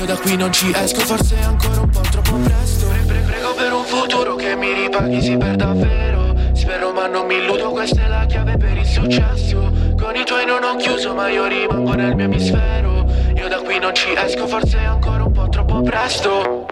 Io da qui non ci esco, forse è ancora un po' troppo presto. Prego per un futuro che mi ripaghi sì per davvero, spero ma non mi illudo, questa è la chiave per il successo. Con i tuoi non ho chiuso ma io rimango nel mio emisfero. Io da qui non ci esco, forse è ancora un po' troppo presto.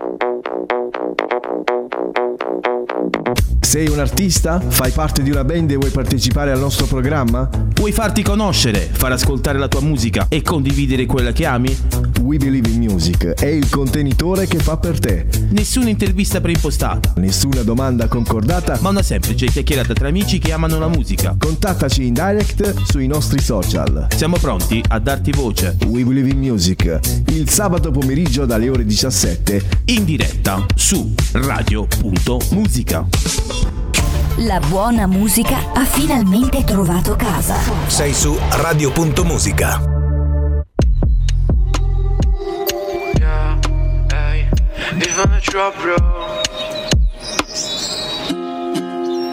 Sei un artista? Fai parte di una band e vuoi partecipare al nostro programma? Vuoi farti conoscere, far ascoltare la tua musica e condividere quella che ami? We Believe in Music è il contenitore che fa per te. Nessuna intervista preimpostata, nessuna domanda concordata, ma una semplice chiacchierata tra amici che amano la musica. Contattaci in direct sui nostri social. Siamo pronti a darti voce. We Believe in Music, il sabato pomeriggio dalle ore 17, in diretta su Radio Punto Musica. La buona musica ha finalmente trovato casa. Sei su Radio Punto Musica. Yeah, hey, even the drop, bro.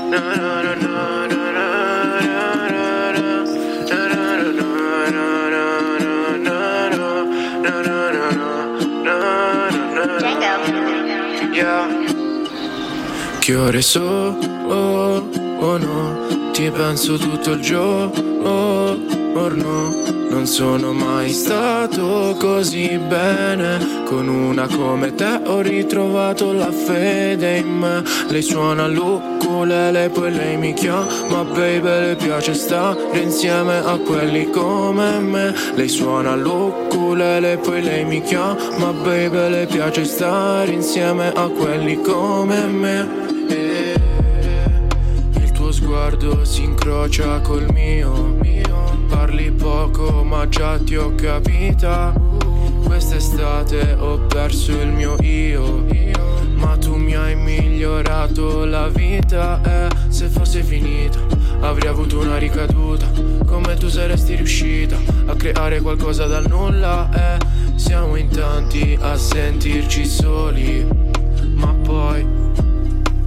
No, no, no, no, no. Che ore sono, oh no, ti penso tutto il giorno. Non sono mai stato così bene. Con una come te ho ritrovato la fede in me. Lei suona l'ukulele, poi lei mi chiama baby, le piace stare insieme a quelli come me. Lei suona l'ukulele, poi lei mi chiama baby, le piace stare insieme a quelli come me. Guardo si incrocia col mio. Parli poco ma già ti ho capita. Quest'estate ho perso il mio io. Ma tu mi hai migliorato la vita. Se fosse finita avrei avuto una ricaduta. Come tu saresti riuscita a creare qualcosa dal nulla. Siamo in tanti a sentirci soli. Ma poi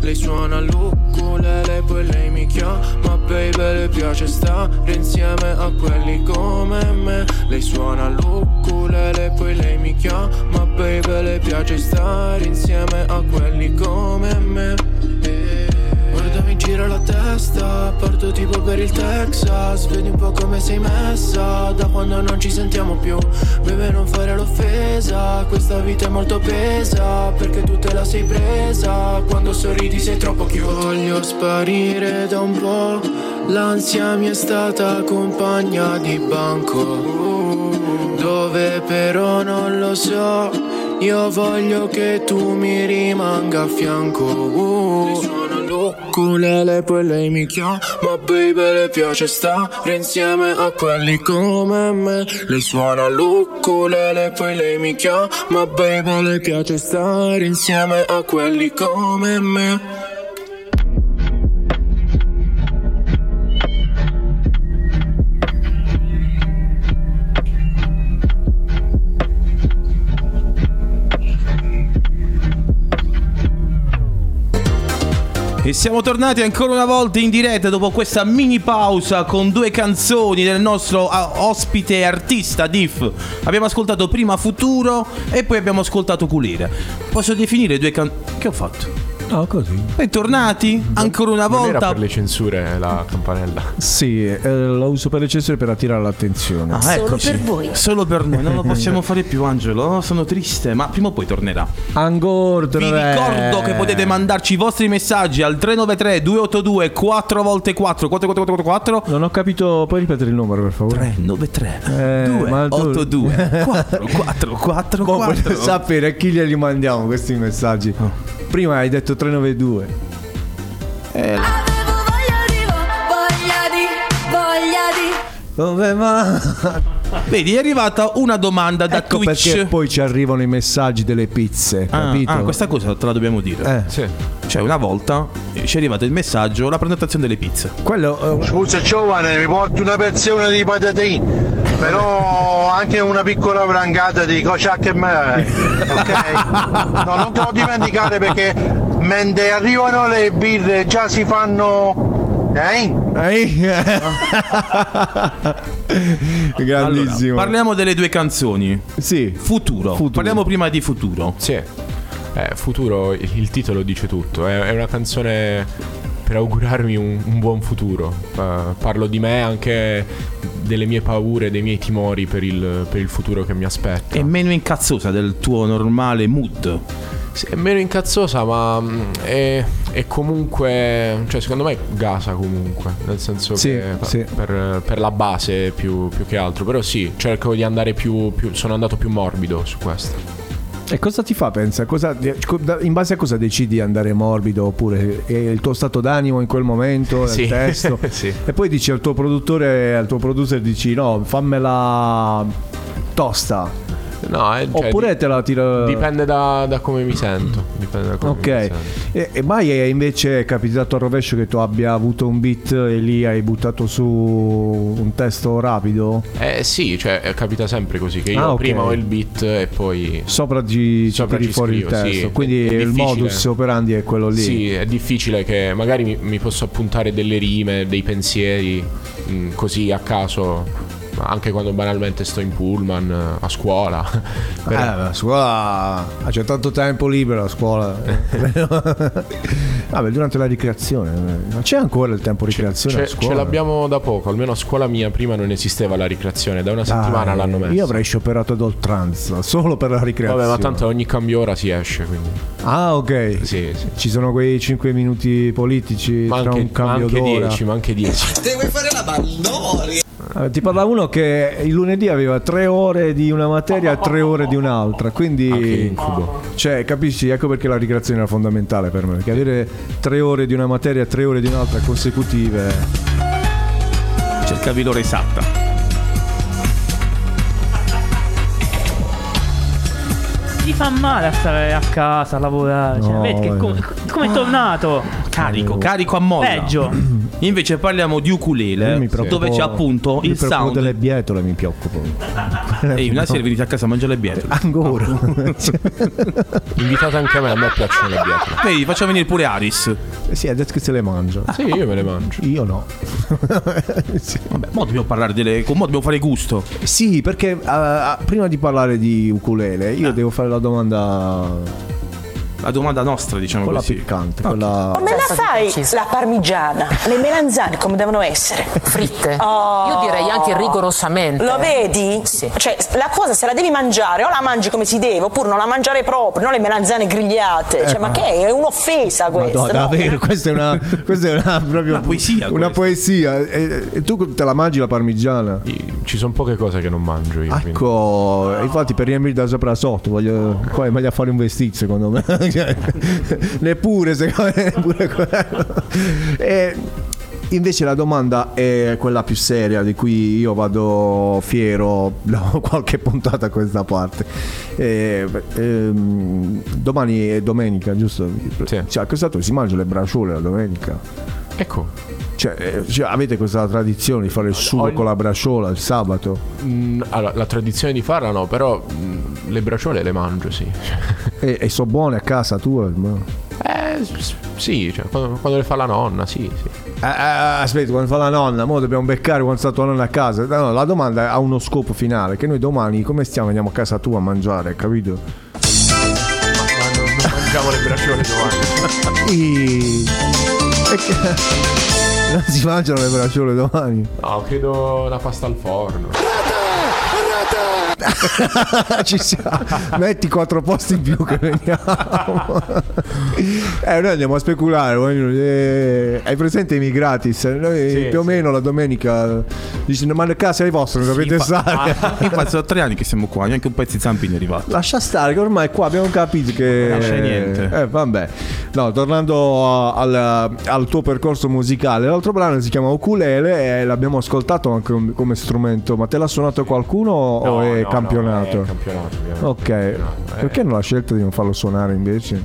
lei suona l'ukulele, poi lei mi chiama baby, le piace stare insieme a quelli come me. Lei suona l'ukulele, poi lei mi chiama baby, le piace stare insieme a quelli come me. Guardami in giro la testa, parto tipo per il Texas. Vedi un po' come sei messa, da quando non ci sentiamo più. Baby non fare l'offesa, questa vita è molto pesa, perché tu te la sei presa, quando sorridi sei troppo cute. Voglio sparire da un po', l'ansia mi è stata compagna di banco. Dove però non lo so, io voglio che tu mi rimanga a fianco. Ukulele, poi lei mi chiama baby, le piace stare insieme a quelli come me. Lei suona l'ukulele, poi lei mi chiama baby, le piace stare insieme a quelli come me. E siamo tornati ancora una volta in diretta dopo questa mini pausa con due canzoni del nostro ospite artista Diff. Abbiamo ascoltato prima Futuro e poi abbiamo ascoltato Culire. Posso definire due canzoni? Che ho fatto? No, così. E tornati ancora una volta. Non era per le censure la campanella? Sì, la uso per le censure per attirare l'attenzione. Ah, eccoci. Solo per voi. Solo per noi, non lo possiamo fare più, Angelo. Oh, sono triste, ma prima o poi tornerà. Angordo. Vi ricordo che potete mandarci i vostri messaggi al 393 282 4x4 4444. Non ho capito, puoi ripetere il numero per favore? 393 282 444. Voglio sapere a chi glieli mandiamo questi messaggi. Oh. Prima hai detto 392. Avevo voglia di. Dove va? Vedi, è arrivata una domanda da ecco Twitch. Perché poi ci arrivano i messaggi delle pizze, capito? Questa cosa te la dobbiamo dire. Sì. Cioè, una volta ci è arrivato il messaggio, la prenotazione delle pizze. Quello. Scusa, giovane, mi porti una pezzone di patatine. Però anche una piccola frangata di cocciacca e me. Ok? No, non te lo dimenticare perché mentre arrivano le birre già si fanno. Grandissimo. Allora, parliamo delle due canzoni. Sì. Futuro. Parliamo prima di Futuro. Sì. Futuro, il titolo dice tutto. È una canzone per augurarmi un buon futuro. Parlo di me, anche delle mie paure, dei miei timori per il futuro che mi aspetta. È meno incazzosa del tuo normale mood? Sì, è meno incazzosa, ma è comunque, cioè secondo me gasa comunque, nel senso per la base più che altro. Però sì, cerco di andare più sono andato più morbido su questo. E cosa ti fa, pensa? In base a cosa decidi di andare morbido? Oppure è il tuo stato d'animo in quel momento, il testo? Sì. E poi dici al tuo producer dici no, fammela tosta. No, cioè, oppure te la tiro. Dipende da come mi sento. Dipende da come mi sento. E mai è invece capitato al rovescio che tu abbia avuto un beat e lì hai buttato su un testo rapido? Sì, cioè capita sempre così, che io prima ho il beat e poi sopra ci tiri fuori il testo. Sì, quindi il modus operandi è quello lì. Sì, è difficile che magari mi posso appuntare delle rime, dei pensieri così a caso, anche quando banalmente sto in pullman a scuola. A scuola c'è tanto tempo libero, a scuola. Vabbè, durante la ricreazione. Ma c'è ancora il tempo ricreazione a scuola? Ce l'abbiamo da poco, almeno a scuola mia prima non esisteva la ricreazione, da una settimana l'hanno messa. Io avrei scioperato ad oltranza solo per la ricreazione. Vabbè, ma tanto ogni cambio ora si esce, quindi. Ah, ok. Sì, sì. Ci sono quei 5 minuti politici, ma tra anche un cambio d'ora. 10, ma anche 10. Te vuoi fare la baldoria? Ti parla uno che il lunedì aveva 3 ore di una materia e 3 ore di un'altra, quindi anche incubo. Cioè, capisci? Ecco perché la ricreazione era fondamentale per me, perché avere 3 ore di una materia e 3 ore di un'altra consecutive. Cercavi l'ora esatta. Ti fa male a stare a casa a lavorare, cioè, vedi che come è tornato carico a molla. Peggio. Invece parliamo di ukulele, dove c'è appunto il sound delle bietole, mi preoccupo. Ehi, una sera venite a casa a mangiare le bietole ancora. Invitate anche a me piacciono le bietole. Ehi, facciamo venire pure Aris. Sì, adesso che se le mangia. Sì, io me le mangio. Io no. Sì. Vabbè, mo dobbiamo parlare mo dobbiamo fare gusto. Sì, perché prima di parlare di ukulele io devo fare la domanda nostra, diciamo, quella così piccante, quella... Come la fai la parmigiana, le melanzane come devono essere? Fritte? Io direi anche rigorosamente. Lo vedi? Sì. Cioè la cosa, se la devi mangiare, o la mangi come si deve oppure non la mangiare proprio, non le melanzane grigliate. Cioè ma che è un'offesa questa, no? Davvero, questa è una proprio una poesia, e tu te la mangi la parmigiana? Ci sono poche cose che non mangio io, ecco, quindi. Infatti per riempire da sopra sotto qua è meglio a fare un vestito, secondo me. Neppure, secondo me, neppure quello. E invece la domanda è quella più seria, di cui io vado fiero da qualche puntata a questa parte. Domani è domenica, giusto? Sì. Cioè, a quest'altro si mangia le braciole la domenica. Ecco. Cioè, avete questa tradizione di fare il sugo con la braciola il sabato? Allora, la tradizione di farla no, però le braciole le mangio, sì. E so buone a casa tua? Sì, cioè, quando le fa la nonna, sì. Aspetta, quando fa la nonna, mo dobbiamo beccare quando sta tua nonna a casa. No, la domanda ha uno scopo finale, che noi domani come stiamo? Andiamo a casa tua a mangiare, capito? Ma non mangiamo le braciole domani. Non si mangiano le braciole domani? No, credo la pasta al forno. Ci siamo. Metti 4 posti in più che veniamo. Noi andiamo a speculare. Hai presente i migratis? Noi più o meno la domenica dicono: ma le case ai vostri non dovete stare. Infatti sono 3 anni che siamo qua, neanche un pezzo di zampini è arrivato. Lascia stare, che ormai qua abbiamo capito che non c'è niente. Vabbè. No, tornando al tuo percorso musicale, l'altro brano si chiama Ukulele e l'abbiamo ascoltato anche come strumento. Ma te l'ha suonato qualcuno? No, no, campionato. No, campionato, ok, campionato. Perché non l'ha scelto di non farlo suonare invece?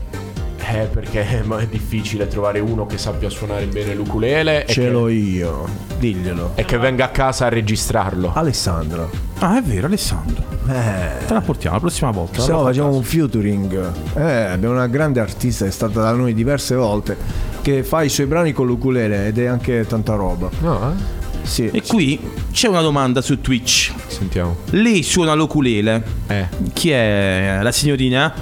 Perché è difficile trovare uno che sappia suonare bene l'ukulele. Ce l'ho io, diglielo. E che venga a casa a registrarlo. Alessandro. Ah, è vero, Alessandro. Te la portiamo la prossima volta. Se no facciamo un featuring. Abbiamo una grande artista che è stata da noi diverse volte, che fa i suoi brani con l'ukulele ed è anche tanta roba. No, Sì. E qui c'è una domanda su Twitch. Sentiamo. Lei suona l'ukulele. Chi è la signorina?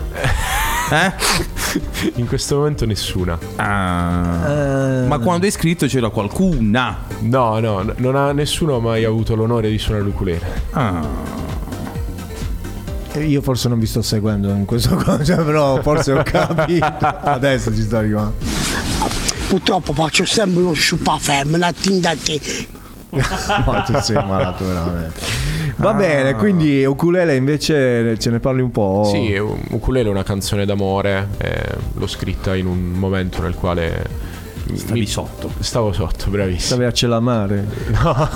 In questo momento nessuna. Ma quando è scritto c'era qualcuna. No, non ha nessuno mai avuto l'onore di suonare l'ukulele. Io forse non vi sto seguendo in questo cosa, però forse ho capito. Adesso ci sto arrivando. Purtroppo faccio sempre uno sciupafem, la tinta te. Ma tu sei malato veramente. Va bene, quindi Ukulele invece ce ne parli un po'? Sì, Ukulele è una canzone d'amore, l'ho scritta in un momento nel quale Stavi sotto. Stavo sotto, bravissimo. Stavi a celamare. No.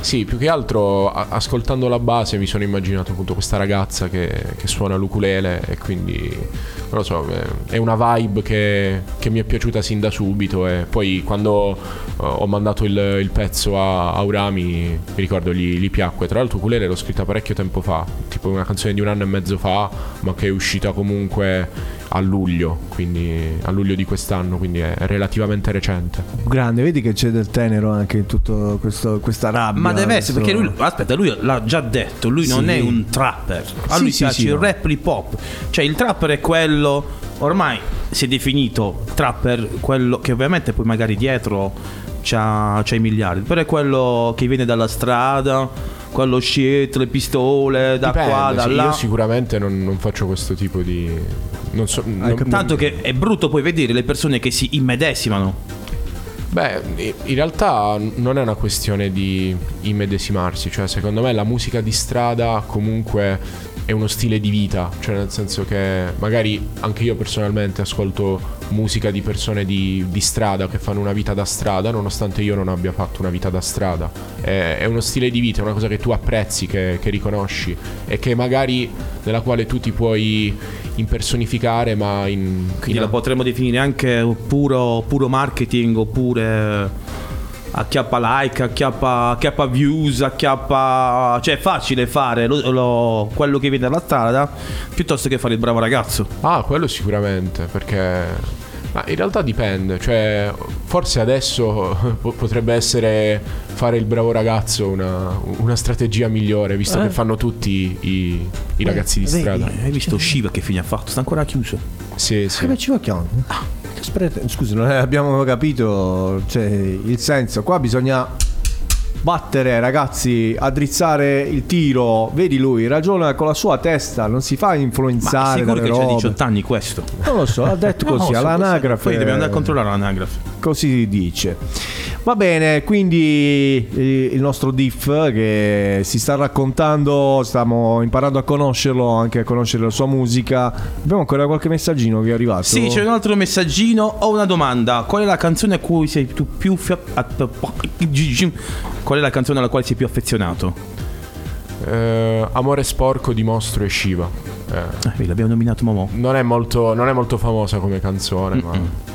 Sì, più che altro ascoltando la base mi sono immaginato appunto questa ragazza che suona l'ukulele, e quindi non lo so, è una vibe che mi è piaciuta sin da subito. E poi quando ho mandato il pezzo a Urami, mi ricordo gli piacque. Tra l'altro ukulele l'ho scritta parecchio tempo fa, tipo una canzone di 1 anno e mezzo fa, ma che è uscita comunque a luglio, quindi a luglio di quest'anno, quindi è relativamente recente. Grande, vedi che c'è del tenero anche in tutto questo, questa rabbia. Ma deve essere, perché lui, aspetta, lui l'ha già detto, lui non è un trapper. A lui piace il rap, l'hip hop. Cioè il trapper è quello, ormai si è definito trapper, quello che ovviamente poi magari dietro c'ha i miliardi, però è quello che viene dalla strada, quello shit, le pistole, da dipende, qua, da là. Io sicuramente non faccio questo tipo di... non so, tanto che è brutto poi vedere le persone che si immedesimano. Beh, in realtà non è una questione di immedesimarsi, cioè secondo me la musica di strada comunque è uno stile di vita, cioè nel senso che magari anche io personalmente ascolto musica di persone di strada che fanno una vita da strada, nonostante io non abbia fatto una vita da strada. È uno stile di vita, è una cosa che tu apprezzi, che riconosci e che magari nella quale tu ti puoi impersonificare, ma quindi la potremmo definire anche puro marketing, oppure acchiappa like, acchiappa views, acchiappa... Cioè è facile fare quello che viene dalla strada piuttosto che fare il bravo ragazzo. Ah, quello sicuramente, perché... Ma in realtà dipende, cioè forse adesso potrebbe essere fare il bravo ragazzo una strategia migliore, visto che fanno tutti i ragazzi di strada. Hai visto Shiva che fine ha fatto? Sta ancora chiuso. Sì. Scusi, non abbiamo capito, cioè, il senso. Qua bisogna battere, ragazzi, addrizzare il tiro. Vedi, lui ragiona con la sua testa, non si fa influenzare. Ma sicuro che c'ha 18 anni questo? Non lo so, ha detto così, all'anagrafe. Poi dobbiamo andare a controllare l'anagrafe. Così dice. Va bene, quindi il nostro Diff che si sta raccontando, stiamo imparando a conoscerlo, anche a conoscere la sua musica. Abbiamo ancora qualche messaggino che è arrivato? Sì, c'è un altro messaggino. Ho una domanda. Qual è la canzone a cui sei tu più... Qual è la canzone alla quale sei più affezionato? Amore sporco di Mostro e Shiva. L'abbiamo nominato Momo. Non è molto famosa come canzone. Ma...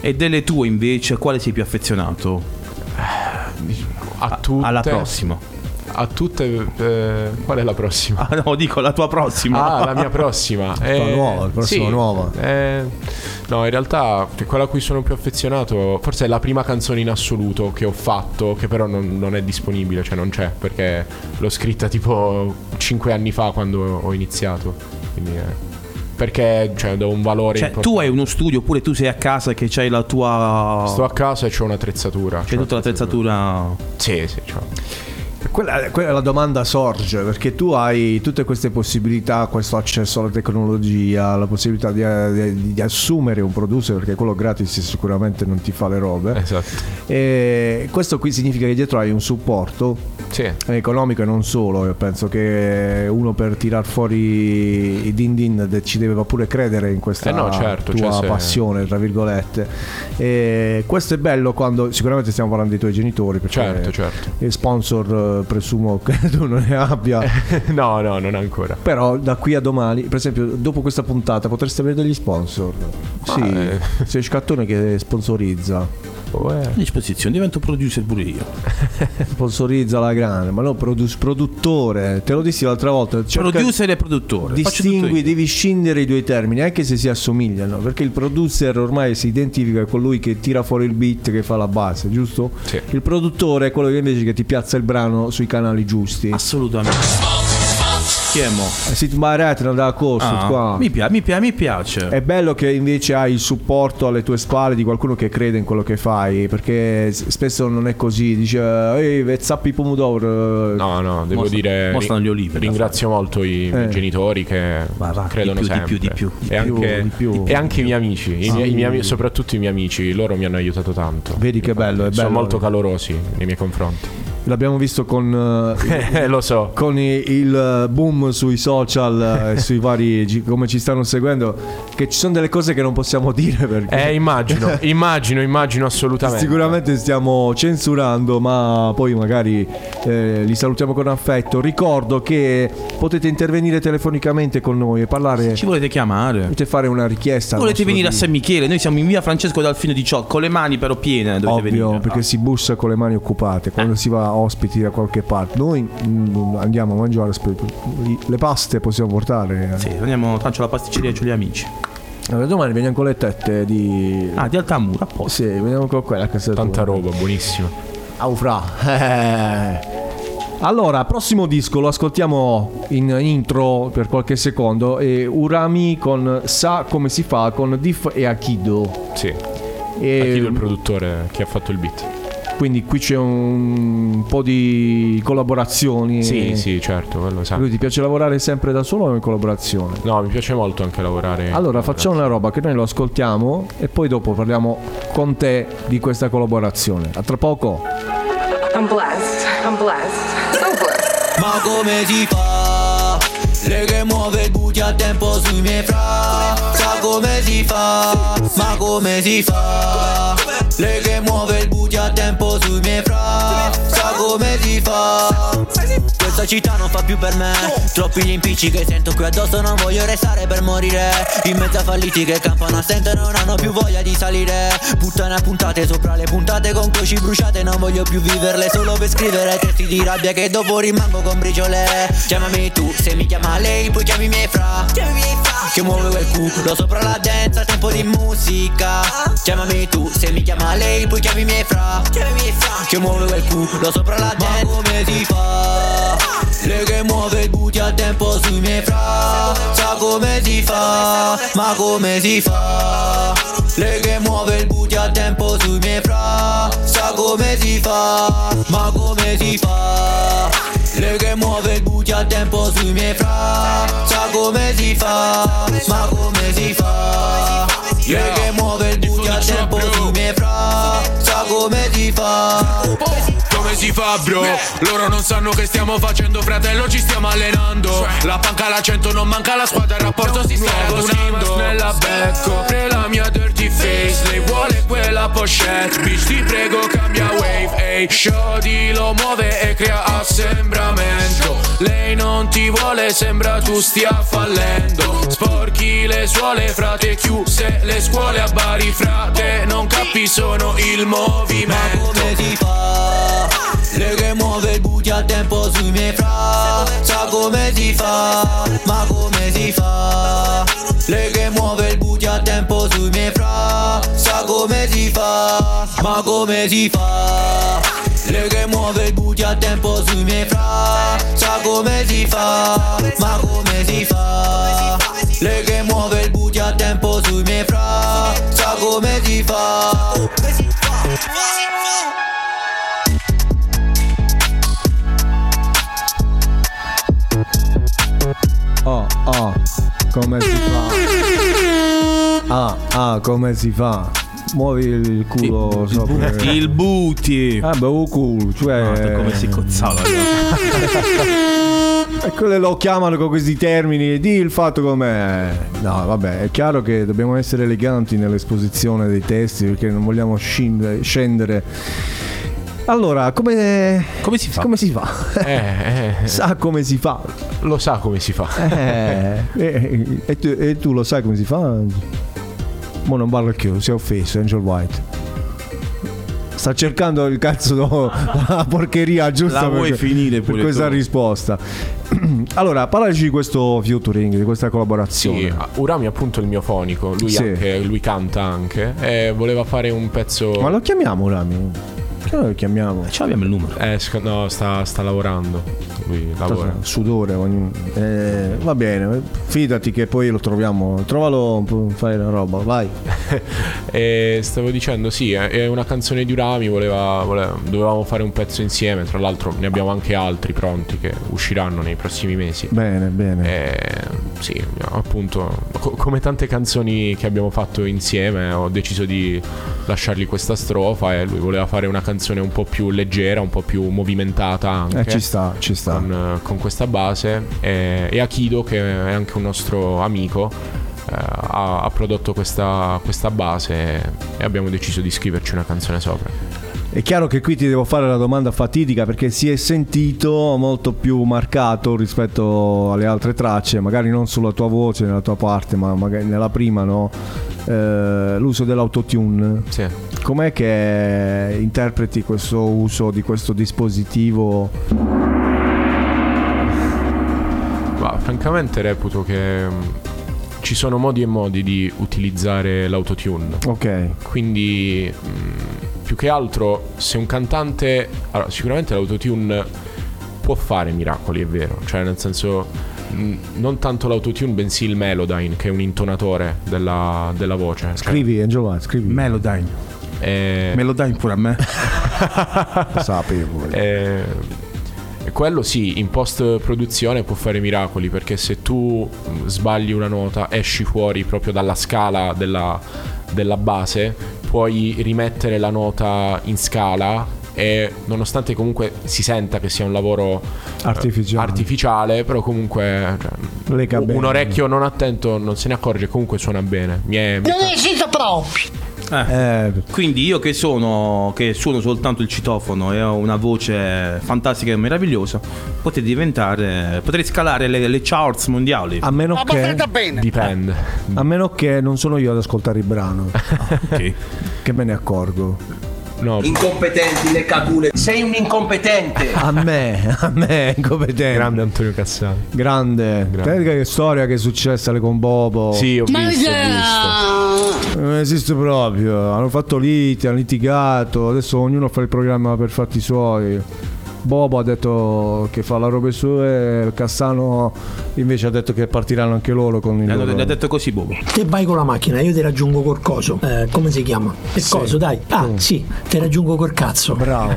E delle tue invece, a quale sei più affezionato? A tutte. Alla prossima. A tutte. Qual è la prossima? Ah, no, dico la tua prossima. Ah, la mia prossima. Nuova, la prossima sì, nuova. No, in realtà quella a cui sono più affezionato forse è la prima canzone in assoluto che ho fatto, che però non è disponibile, cioè non c'è, perché l'ho scritta tipo 5 anni fa quando ho iniziato, quindi perché cioè do un valore importante. Tu hai uno studio oppure tu sei a casa che c'hai la tua... Sto a casa e c'ho un'attrezzatura. C'è tutta l'attrezzatura. Sì, c'ho. Quella la domanda sorge perché tu hai tutte queste possibilità, questo accesso alla tecnologia, la possibilità di assumere un producer, perché quello gratis sicuramente non ti fa le robe. Esatto. E questo qui significa che dietro hai un supporto economico e non solo. Io penso che uno per tirar fuori i din ci deve pure credere in questa tua passione, tra virgolette. E questo è bello quando sicuramente stiamo parlando dei tuoi genitori, perché sponsor presumo che tu non ne abbia. No, non ancora. Però da qui a domani, per esempio, dopo questa puntata potresti avere degli sponsor. Sei Scattone che sponsorizza. A disposizione, divento producer pure io. Sponsorizza la grande, ma no, produttore. Te lo dissi l'altra volta. Producer e produttore. Distingui, devi scindere i due termini, anche se si assomigliano, perché il producer ormai si identifica con lui che tira fuori il beat, che fa la base, giusto? Sì. Il produttore è quello che invece che ti piazza il brano sui canali giusti. Assolutamente. Sit Maratna da Costa qua. Mi piace. È bello che invece hai il supporto alle tue spalle di qualcuno che crede in quello che fai, perché spesso non è così, dice "Ehi, zappi pomodoro". No, devo dire gli olive. Ringrazio molto i miei genitori che credono sempre. Di più. E anche i miei amici, soprattutto i miei amici, loro mi hanno aiutato tanto. Vedi che bello, è bello. Sono molto calorosi nei miei confronti. L'abbiamo visto con lo so, con il boom sui social, sui vari, come ci stanno seguendo, che ci sono delle cose che non possiamo dire perché immagino assolutamente. Sicuramente stiamo censurando, ma poi magari li salutiamo con affetto. Ricordo che potete intervenire telefonicamente con noi e parlare. Se ci volete chiamare, potete fare una richiesta, volete venire a San Michele, noi siamo in via Francesco Dalfino 18, con le mani però piene, dovete venire. Perché si bussa con le mani occupate quando si va ospiti da qualche parte. Noi andiamo a mangiare, le paste possiamo portare. Sì, andiamo, faccio la pasticceria con gli amici. Allora, domani veniamo con le tette di di Altamura, apposta. Sì, veniamo con quella che tanta roba, buonissima. Aufra. Allora, prossimo disco lo ascoltiamo in intro per qualche secondo, e Urami con Sa come si fa con Diff e Akido. Sì. E Akido il produttore che ha fatto il beat. Quindi qui c'è un po' di collaborazioni. Sì, sì, certo, quello sa. Lui ti piace lavorare sempre da solo o in collaborazione? No, mi piace molto anche lavorare. Allora facciamo una roba che noi lo ascoltiamo e poi dopo parliamo con te di questa collaborazione. A tra poco. I'm blessed, so blessed. Ma come si fa? Lei che muove il booty a tempo sui miei fra. Sa come si fa? Ma come si fa? Lei che muove il booty a tempo sui miei fra. Sa come si fa? Questa città non fa più per me. Troppi gli impicci che sento qui addosso, non voglio restare per morire. In mezzo a falliti che campano assente, non hanno più voglia di salire. Puttane a puntate sopra le puntate, con cosci bruciate non voglio più viverle, solo per scrivere testi di rabbia che dopo rimango con briciole. Chiamami tu, se mi chiama lei poi chiami me fra, che muove quel culo sopra la danza, tempo di musica. Chiamami tu, se mi chiama lei poi chiami me fra, che muove quel culo sopra la danza. Ma come si fa? Lei che muove il booty a tempo sui miei fra. Sa come si fa? Ma come si fa? Lei che muove il booty a tempo sui miei fra. Sa come si fa? Ma come si fa? Lei che muove il booty a tempo sui miei fra. Sa come si fa? Ma come si fa? Lei che muove il booty a tempo sui miei fra. Sa come si fa? Come si fa bro? Loro non sanno che stiamo facendo, fratello, ci stiamo allenando. La panca la 100 non manca, la squadra il rapporto si sta agosando. Nella becco, pre la mia dirty face, lei vuole quella pochette. Bitch ti prego cambia wave, ehi, shoddy lo muove e crea assembramento. Lei non ti vuole, sembra tu stia fallendo. Sporchi le suole, frate chiuse le scuole a Bari, frate non capi sono il movimento. Ma come si fa? Lei che muove il booty a tempo sui miei fra. Sa come si fa? Ma come si fa? Lei che muove il booty a tempo sui miei fra. Sa come si fa? Ma come si fa? Lei che muove il booty a tempo sui miei fra. Sa come si fa? Ma come si fa? Lei che muove il booty a tempo sui miei fra. Sa come si fa? Oh, come si fa? Come si fa? Muovi il culo sopra il booty. Ah, beh, un culo, cioè come si cozzava. E quello lo chiamano con questi termini. Di il fatto com'è. No, vabbè, è chiaro che dobbiamo essere eleganti nell'esposizione dei testi, perché non vogliamo scendere. Allora, come si fa? Come si fa? Sa come si fa? Lo sa come si fa. E tu lo sai come si fa? Mo non parlo più, si è offeso Angel White. Sta cercando il cazzo la porcheria giusta la vuoi finire pure per questa risposta. Allora, parlaci di questo featuring, di questa collaborazione. Sì, Urami è appunto il mio fonico, lui, sì. Anche, lui canta anche e voleva fare un pezzo. Ma lo chiamiamo Urami? Che lo chiamiamo? Ce l'abbiamo il numero? No, sta lavorando. Lui lavora. Sudore. Va bene, fidati che poi lo troviamo. Trovalo, fai la roba, vai. Stavo dicendo, sì, è una canzone di Urami. Dovevamo fare un pezzo insieme. Tra l'altro ne abbiamo anche altri pronti che usciranno nei prossimi mesi. Bene. Sì, appunto, come tante canzoni che abbiamo fatto insieme, ho deciso di lasciargli questa strofa, e lui voleva fare una canzone un po' più leggera, un po' più movimentata anche, ci sta. Con questa base, e Akido, che è anche un nostro amico, ha prodotto questa base, e abbiamo deciso di scriverci una canzone sopra. È chiaro che qui ti devo fare la domanda fatidica, perché si è sentito molto più marcato rispetto alle altre tracce, magari non sulla tua voce, nella tua parte, ma magari nella prima, no? L'uso dell'autotune. Sì. Com'è che interpreti questo uso di questo dispositivo? Ma francamente reputo che ci sono modi e modi di utilizzare l'autotune. Ok. Quindi più che altro, se un cantante... Allora, sicuramente l'autotune può fare miracoli, è vero. Cioè, nel senso, non tanto l'autotune, bensì il Melodyne, che è un intonatore della voce. Scrivi, Angel White, scrivi Melodyne. Melodyne pure a me. Lo sapevo. Quello sì, in post produzione può fare miracoli, perché se tu sbagli una nota, esci fuori proprio dalla scala della base, puoi rimettere la nota in scala, e nonostante comunque si senta che sia un lavoro artificiale, però comunque, cioè, un orecchio non attento non se ne accorge, comunque suona bene. Non esiste proprio. Quindi io che suono soltanto il citofono e ho una voce fantastica e meravigliosa, potrei scalare le charts mondiali. A meno che dipende. A meno che non sono io ad ascoltare il brano. Okay. Che me ne accorgo. No. Incompetenti, le cagule. Sei un incompetente. A me incompetente. Grande Antonio Cassano. Grande. Che storia che è successa con Bobo. Sì, ho visto. Non esiste proprio. Hanno fatto liti, hanno litigato. Adesso ognuno fa il programma per fatti suoi. Bobo ha detto che fa la roba sua, Cassano invece ha detto che partiranno anche loro con il loro. Ha detto così Bobo: te vai con la macchina, io ti raggiungo col coso, come si chiama? Il sì. Coso, dai. Ah sì, te raggiungo col cazzo. Bravo.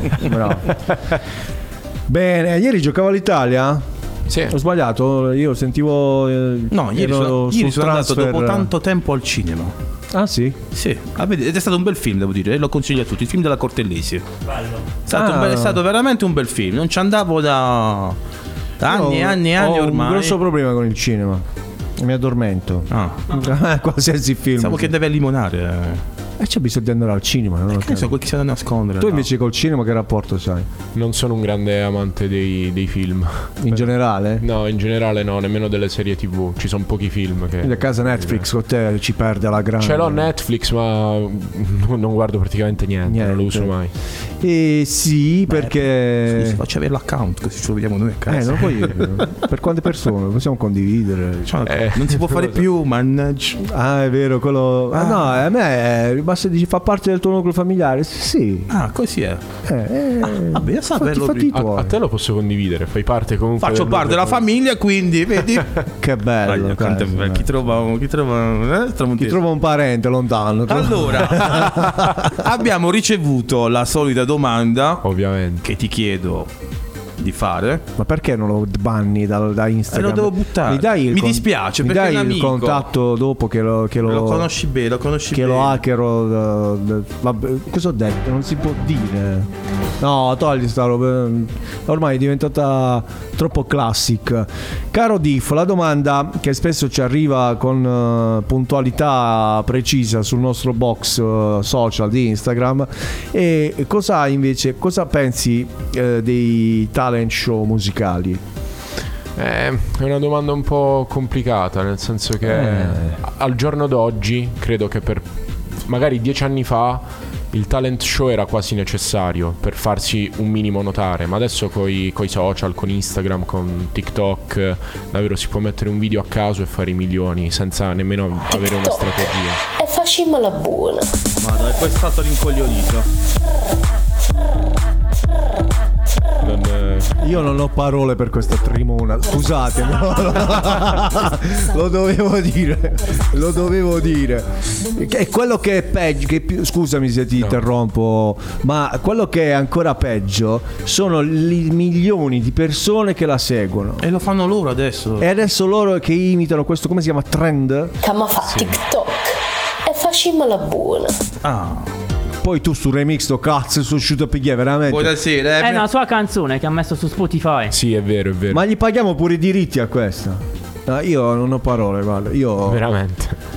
Bene, ieri giocava l'Italia? Sì. Ho sbagliato, io sentivo ieri sono andato dopo tanto tempo al cinema. Ah sì? Sì, ed è stato un bel film, devo dire, lo consiglio a tutti, il film della Cortellesi. È stato veramente un bel film, non ci andavo da anni ormai. Ho un grosso problema con il cinema, mi addormento. Qualsiasi film. Pensavo che deve limonare. C'è bisogno di andare al cinema, non lo so, quel che c'è da nascondere. Tu invece col cinema che rapporto sai? Non sono un grande amante dei film. In generale? No, in generale no, nemmeno delle serie TV. Ci sono pochi film che... Quindi a casa Netflix con te ci perde alla grande. Ce l'ho Netflix, ma non guardo praticamente niente. Non lo uso mai. Sì, perché... Scusi, faccio avere l'account, così ce lo vediamo noi a casa. Non lo puoi dire. Per quante persone? Possiamo condividere, cioè, non si può fare più, mannaggia. Ah, è vero, quello... No, a me è... Basta, dici, fa parte del tuo nucleo familiare? Sì. Ah, così è. Vabbè, a te lo posso condividere, fai parte comunque. Faccio parte della famiglia, quindi vedi. Che bello. Bello. Chi trova un parente lontano. Allora, abbiamo ricevuto la solita domanda, ovviamente, che ti chiedo di fare. Ma perché non lo banni da Instagram? Lo devo buttare. Mi dispiace, perché dai il contatto dopo che lo conosci bene, lo conosci bene. Lo hackero. Vabbè, cosa ho detto? Non si può dire. No, togli sta roba. Ormai è diventata troppo classic. Caro Diff, la domanda che spesso ci arriva con puntualità precisa sul nostro box social di Instagram è: cosa pensi dei talent show musicali? È una domanda un po' complicata, nel senso che al giorno d'oggi, credo che per magari 10 anni fa il talent show era quasi necessario per farsi un minimo notare, ma adesso coi social, con Instagram, con TikTok, davvero si può mettere un video a caso e fare i milioni senza nemmeno avere una strategia. E facciamo la buona. Madonna, e poi è stato rincoglionito. Io non ho parole per questa trimona. Scusate, lo dovevo dire. E quello che è peggio, scusami se ti interrompo, ma quello che è ancora peggio sono i milioni di persone che la seguono. E lo fanno loro adesso. E adesso loro che imitano questo, come si chiama, trend? Che fa TikTok. E facciamo la buona. Poi tu sul remix sto cazzo sono uscito a pigliare veramente. È una sua canzone che ha messo su Spotify. Sì, è vero, è vero. Ma gli paghiamo pure i diritti a questa. Io non ho parole, guarda. Io veramente.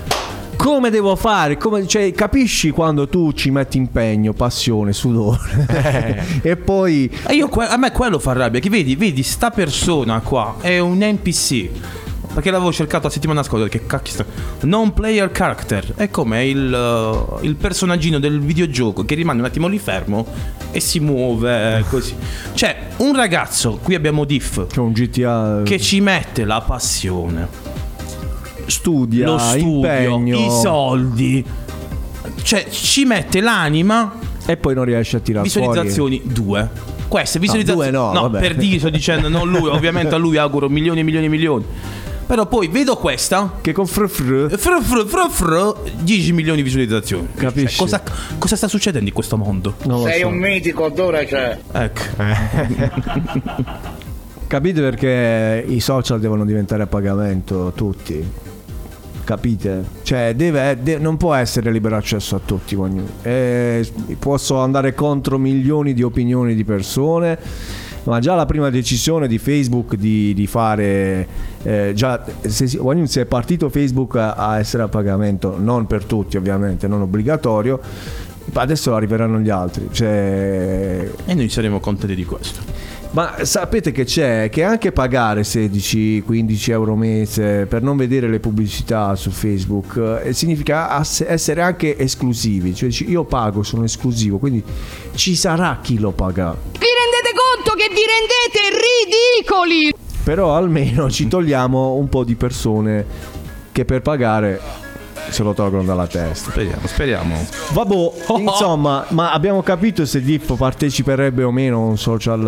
Come devo fare? Come, cioè, capisci quando tu ci metti impegno, passione, sudore e poi io, a me quello fa rabbia, che vedi sta persona qua è un NPC. Perché l'avevo cercato la settimana scorsa, che cacchio, non player character. È come il personaggino del videogioco che rimane un attimo lì fermo e si muove così. Cioè un ragazzo, qui abbiamo Diff, c'è un GTA che ci mette la passione, studia, lo studio, impegno, i soldi, cioè ci mette l'anima e poi non riesce a tirare visualizzazioni fuori. Queste visualizzazioni no, per dire, sto dicendo non lui, ovviamente a lui auguro milioni e milioni e milioni. Però poi vedo questa che con fru 10 milioni di visualizzazioni. Capisci? Cioè, cosa sta succedendo in questo mondo? Sei un mitico, dove c'è? Ecco. Capite perché i social devono diventare a pagamento tutti? Capite? Cioè non può essere libero accesso a tutti. Posso andare contro milioni di opinioni di persone, ma già la prima decisione di Facebook di fare già se è partito Facebook a essere a pagamento, non per tutti ovviamente, non obbligatorio. Adesso arriveranno gli altri, cioè, e noi saremo contenti di questo. Ma sapete che c'è? Che anche pagare 16-15 euro mese per non vedere le pubblicità su Facebook significa essere anche esclusivi. Cioè io pago, sono esclusivo, quindi ci sarà chi lo paga. Vi rendete conto che vi rendete ridicoli? Però almeno ci togliamo un po' di persone che per pagare se lo tolgono dalla testa. Speriamo. Vabbò, insomma, ma abbiamo capito se Dippo parteciperebbe o meno a un social,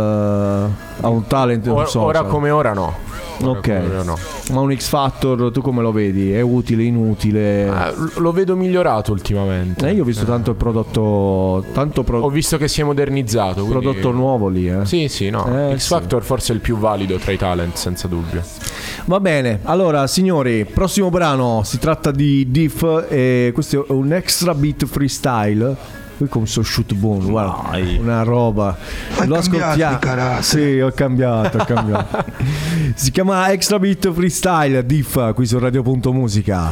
a un talent social. Ora come ora no. Ok, no. Ma un X Factor tu come lo vedi? È utile, inutile? Lo vedo migliorato ultimamente. Io ho visto tanto il prodotto, ho visto che si è modernizzato. Quindi prodotto nuovo lì, eh? Sì, no. X Factor forse è il più valido tra i talent, senza dubbio. Va bene, allora signori, prossimo brano, si tratta di Diff e questo è un extra beat freestyle. Qui come so shoot bone, guarda, una roba. L'ho ascoltato. Sì, ho cambiato. Si chiama Extra Beat Freestyle, Diff, qui su Radio Punto Musica.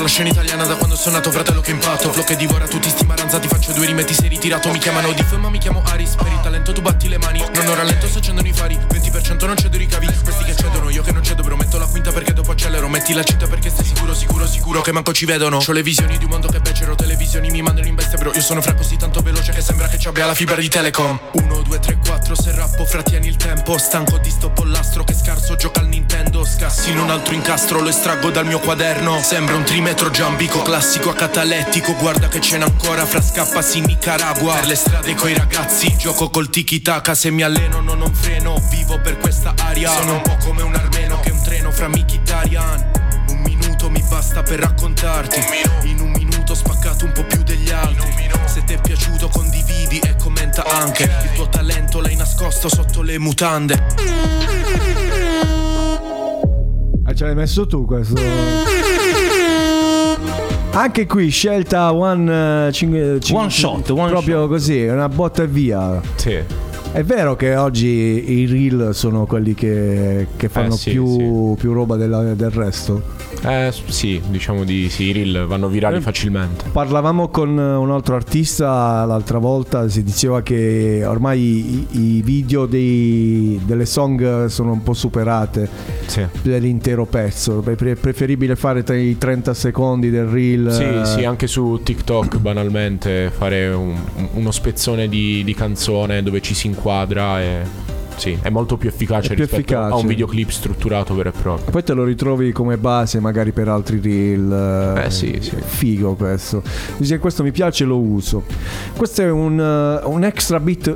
La scena italiana da quando sono nato, fratello che impatto. Flow che divora tutti sti maranzati, faccio due rime, ti sei ritirato. Mi chiamano Diff ma mi chiamo Aris. Per il talento tu batti le mani, non ho rallento, sto accendono i fari. 20% non cedo i ricavi, questi che cedono, io che non cedo, però metto la quinta perché dopo accelero. Metti la cinta perché stai sicuro che manco ci vedono. C'ho le visioni di un mondo che becero, televisioni mi mandano in bestia, però io sono fra così tanto veloce che sembra che ci abbia la fibra di Telecom. 1, 2, 3, 4, se rappo fratieni il tempo. Stanco di sto pollastro che scarso gioca al Nintendo. Scassino un altro incastro, lo estraggo dal mio quaderno. Sembra un metro giambico, classico a catalettico. Guarda che ce n'è ancora fra scappasi in Nicaragua. Per le strade coi ragazzi gioco col tiki taka. Se mi alleno non freno, vivo per questa aria. Sono un po' come un armeno che un treno fra Mkhitaryan. Un minuto mi basta per raccontarti. In un minuto ho spaccato un po' più degli altri. Se ti è piaciuto condividi e commenta anche. Il tuo talento l'hai nascosto sotto le mutande. Ce l'hai messo tu questo? Anche qui scelta one shot. Proprio così, una botta e via. Sì. È vero che oggi i reel sono quelli che fanno più roba del resto. Sì, diciamo di sì, i reel vanno virali facilmente. Parlavamo con un altro artista l'altra volta, si diceva che ormai i video delle song sono un po' superate per l'intero pezzo. È preferibile fare tra i 30 secondi del reel. Sì, anche su TikTok banalmente fare uno spezzone di canzone dove ci si inquadra è molto più efficace rispetto a un videoclip strutturato vero e proprio. Poi te lo ritrovi come base magari per altri reel. Figo questo. Se questo mi piace lo uso. Questo è un extra beat,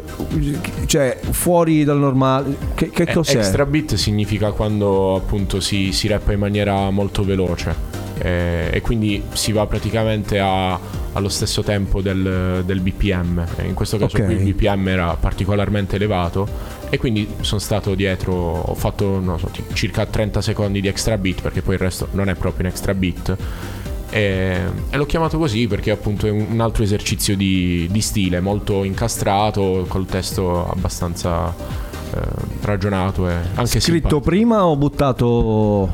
cioè fuori dal normale. Che cos'è? Extra beat significa quando appunto si rappa in maniera molto veloce e quindi si va praticamente allo stesso tempo del BPM. In questo caso qui il BPM era particolarmente elevato e quindi sono stato dietro, ho fatto circa 30 secondi di extra beat perché poi il resto non è proprio un extra beat. E l'ho chiamato così perché appunto è un altro esercizio di stile, molto incastrato, col testo abbastanza ragionato e anche scritto simpatico. Prima ho buttato...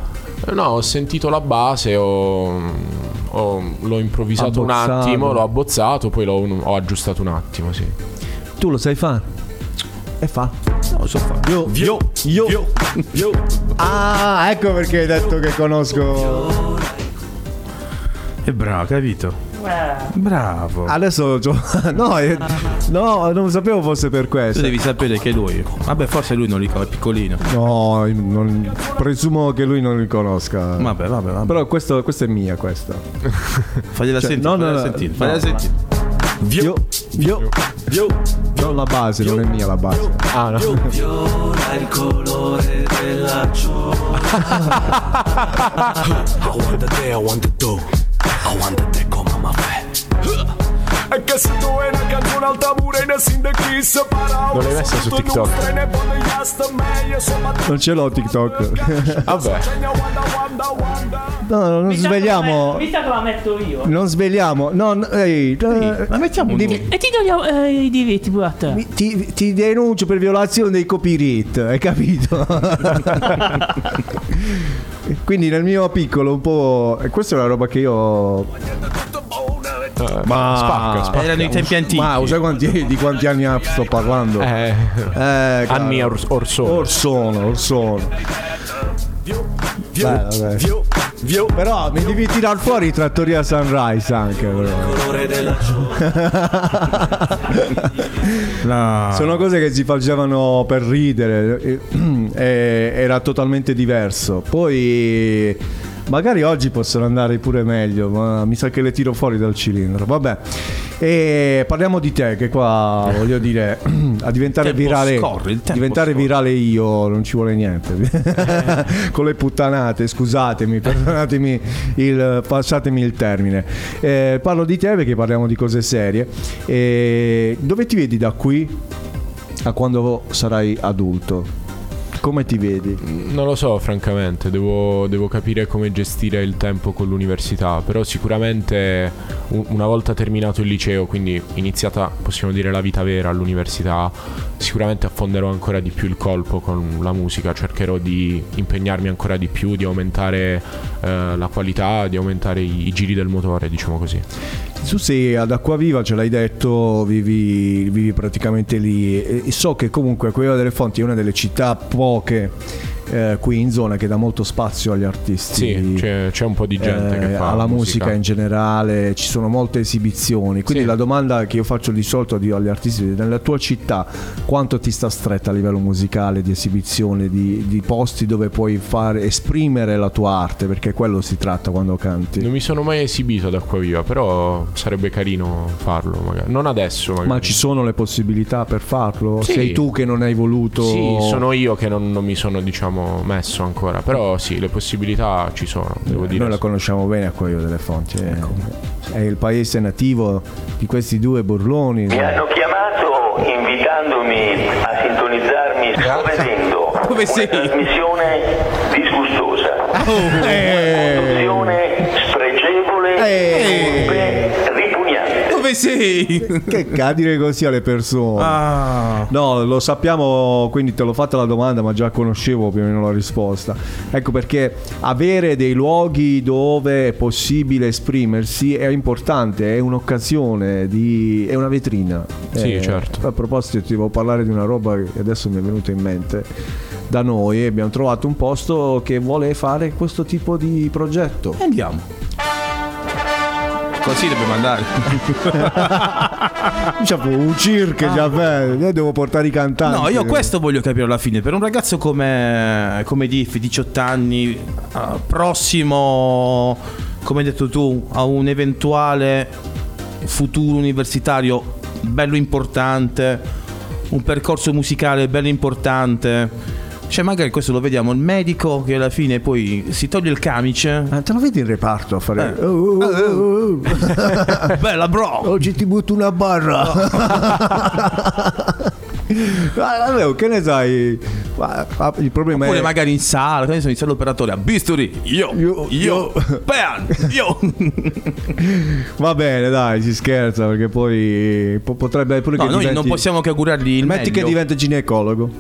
No, ho sentito la base, l'ho improvvisato abbozzato. Un attimo, l'ho abbozzato, poi l'ho aggiustato un attimo, sì. Tu lo sai fare? E fa? No, lo so fare. Io. Ah, ecco perché hai detto che conosco. E bravo, capito? Bravo. Adesso no, non sapevo fosse per questo. Tu devi sapere che lui, vabbè, forse lui non li conosce, è piccolino. No, presumo che lui non li conosca. Vabbè. Però questo è mia, questa. Fagliela sentire. Fagliela sentire. Vio. Non la base, non è mia la base. Ah no. Viola il colore della gioia. I want the day, I want the do. I want the day come on my way. E che se tu hai una canzone al tamburo e ne si indecisa. Non l'hai messa su TikTok? Non ce l'ho TikTok. Vabbè. No, non svegliamo. Mi sa che la metto io. Non svegliamo. La mettiamo noi. E ti do i diritti pure a te. Ti denuncio per violazione dei copyright. Hai capito? Quindi nel mio piccolo un po'. Questa è una roba che io... Ma spacca. Erano i tempi antichi. Ma sai di quanti anni sto parlando? Anni orsono. Beh, però mi devi tirare fuori Trattoria Sunrise anche, però. No. Sono cose che si facevano per ridere e era totalmente diverso. Poi magari oggi possono andare pure meglio, ma mi sa che le tiro fuori dal cilindro. Vabbè. E parliamo di te, che qua voglio dire, a diventare virale. Virale io non ci vuole niente. Con le puttanate, scusatemi, perdonatemi passatemi il termine. Parlo di te perché parliamo di cose serie. Dove ti vedi da qui a quando sarai adulto? Come ti vedi? Non lo so, francamente, devo capire come gestire il tempo con l'università. Però sicuramente una volta terminato il liceo, quindi iniziata, possiamo dire, la vita vera all'università, sicuramente affonderò ancora di più il colpo con la musica. Cercherò di impegnarmi ancora di più, di aumentare la qualità, di aumentare i giri del motore, diciamo così. Tu sei ad Acquaviva, ce l'hai detto, vivi praticamente lì e so che comunque Acquaviva delle Fonti è una delle città poche qui in zona che dà molto spazio agli artisti. Sì, c'è un po' di gente che fa alla musica in generale, ci sono molte esibizioni. Quindi sì. La domanda che io faccio di solito agli artisti: nella tua città quanto ti sta stretta a livello musicale, di esibizione, di posti dove puoi esprimere la tua arte? Perché quello si tratta quando canti. Non mi sono mai esibito ad Acquaviva, però sarebbe carino farlo magari. Non adesso magari. Ma ci sono le possibilità per farlo? Sì. Sei tu che non hai voluto? Sì, sono io che non mi sono, diciamo, messo ancora. Però sì, le possibilità ci sono, devo dire. Noi la conosciamo bene Acquaviva delle Fonti, ecco. È il paese nativo di questi due burloni. Mi hanno chiamato invitandomi a sintonizzarmi dove sei? Una trasmissione disgustosa, conduzione spregevole, ripugnante. Dove sei? Che cadere così alle persone. No, lo sappiamo, quindi te l'ho fatta la domanda, ma già conoscevo più o meno la risposta. Ecco perché avere dei luoghi dove è possibile esprimersi è importante, è un'occasione, è una vetrina. Sì, certo. A proposito, ti volevo parlare di una roba che adesso mi è venuta in mente. Da noi abbiamo trovato un posto che vuole fare questo tipo di progetto. Andiamo. Così dobbiamo andare. Un circo, io devo portare i cantanti. No, io questo voglio capire alla fine. Per un ragazzo come Diff, 18 anni, prossimo, come hai detto tu, a un eventuale futuro universitario bello importante, un percorso musicale bello importante. Cioè magari questo lo vediamo, il medico che alla fine poi si toglie il camice. Te lo vedi in reparto a fare Bella bro, oggi ti butto una barra. Che ne sai? Il problema oppure è magari in sala, quando sono in sala operatoria, bisturi, io. Va bene, dai, si scherza, perché poi potrebbe pure, no, che noi diventi... non possiamo che augurargli il metti meglio. Che diventa ginecologo.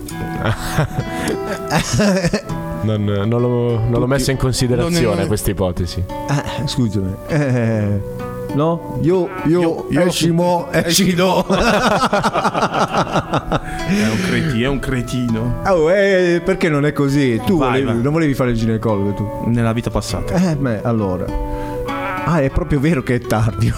Non l'ho messo in considerazione questa ipotesi. Scusami. No? Io esci mo. È un cretino. Oh, perché non è così? Tu non volevi fare il ginecologo tu? Nella vita passata. Beh, allora. Ah, è proprio vero che è tardi.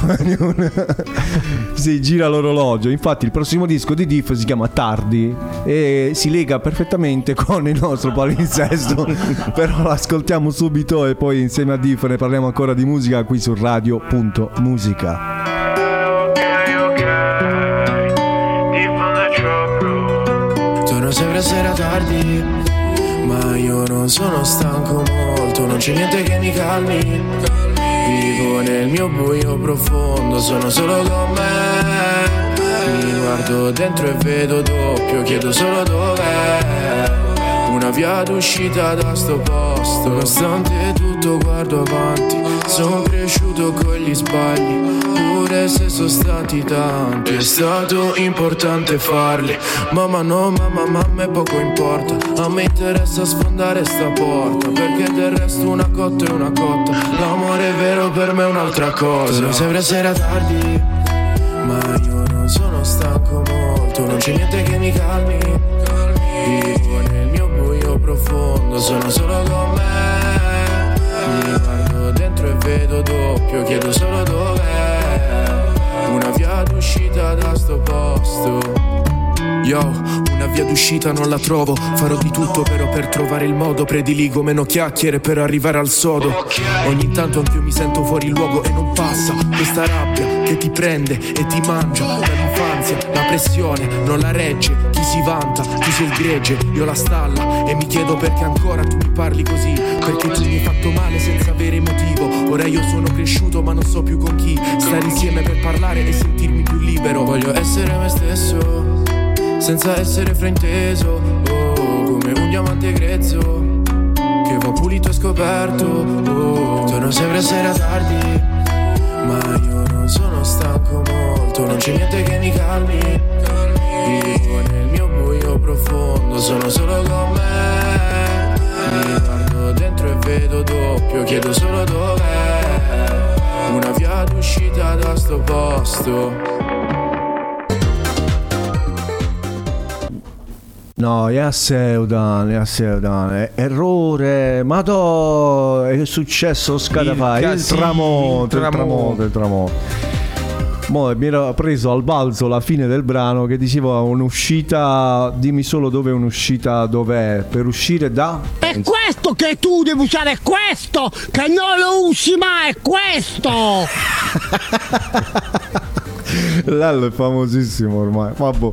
Si gira l'orologio. Infatti il prossimo disco di Diff si chiama Tardi e si lega perfettamente con il nostro palinsesto. Però l'ascoltiamo subito e poi insieme a Diff ne parliamo ancora di musica qui su Radio Punto Musica. Torno sempre sera tardi, ma io non sono stanco molto. Non c'è niente che mi calmi. Vivo nel mio buio profondo, sono solo con me. Mi guardo dentro e vedo doppio, chiedo solo dov'è una via d'uscita da sto posto. Nonostante tutto guardo avanti, sono cresciuto con gli sbagli, pure se sono stati tanti. È stato importante farli, mamma, a me poco importa. A me interessa sfondare sta porta, perché del resto una cotta è una cotta. L'amore è vero per me è un'altra cosa. Torno sempre sera tardi, ma io non sono stanco molto. Non c'è niente che mi calmi, vivo nel mio buio profondo, sono solo con me. Mi guardo dentro e vedo doppio, chiedo solo dov'è una via d'uscita da sto posto. Yo, una via d'uscita non la trovo. Farò di tutto però per trovare il modo. Prediligo meno chiacchiere per arrivare al sodo. Ogni tanto anch'io mi sento fuori luogo e non passa questa rabbia che ti prende e ti mangia. Dall'infanzia la pressione non la regge. Chi si vanta, chi si sgregge, io la stalla. E mi chiedo perché ancora tu mi parli così, perché tu mi hai fatto male senza avere motivo. Ora io sono cresciuto ma non so più con chi stare insieme per parlare e sentirmi più libero. Voglio essere me stesso senza essere frainteso, oh, come un diamante grezzo che va pulito e scoperto, oh. Torno sempre sera tardi, ma io non sono stanco molto. Non c'è niente che mi calmi, vivo nel mio buio profondo, sono solo con me. Mi guardo dentro e vedo doppio, chiedo solo dov'è una via d'uscita da sto posto. No, è asseudan, errore, ma è successo scadafai, il tramonto. Mo' mi era preso al balzo la fine del brano che diceva un'uscita, dimmi solo dove un'uscita dov'è, per uscire da... È questo che tu devi usare, questo, che non lo usi mai, è questo! Lello è famosissimo ormai, vabbè.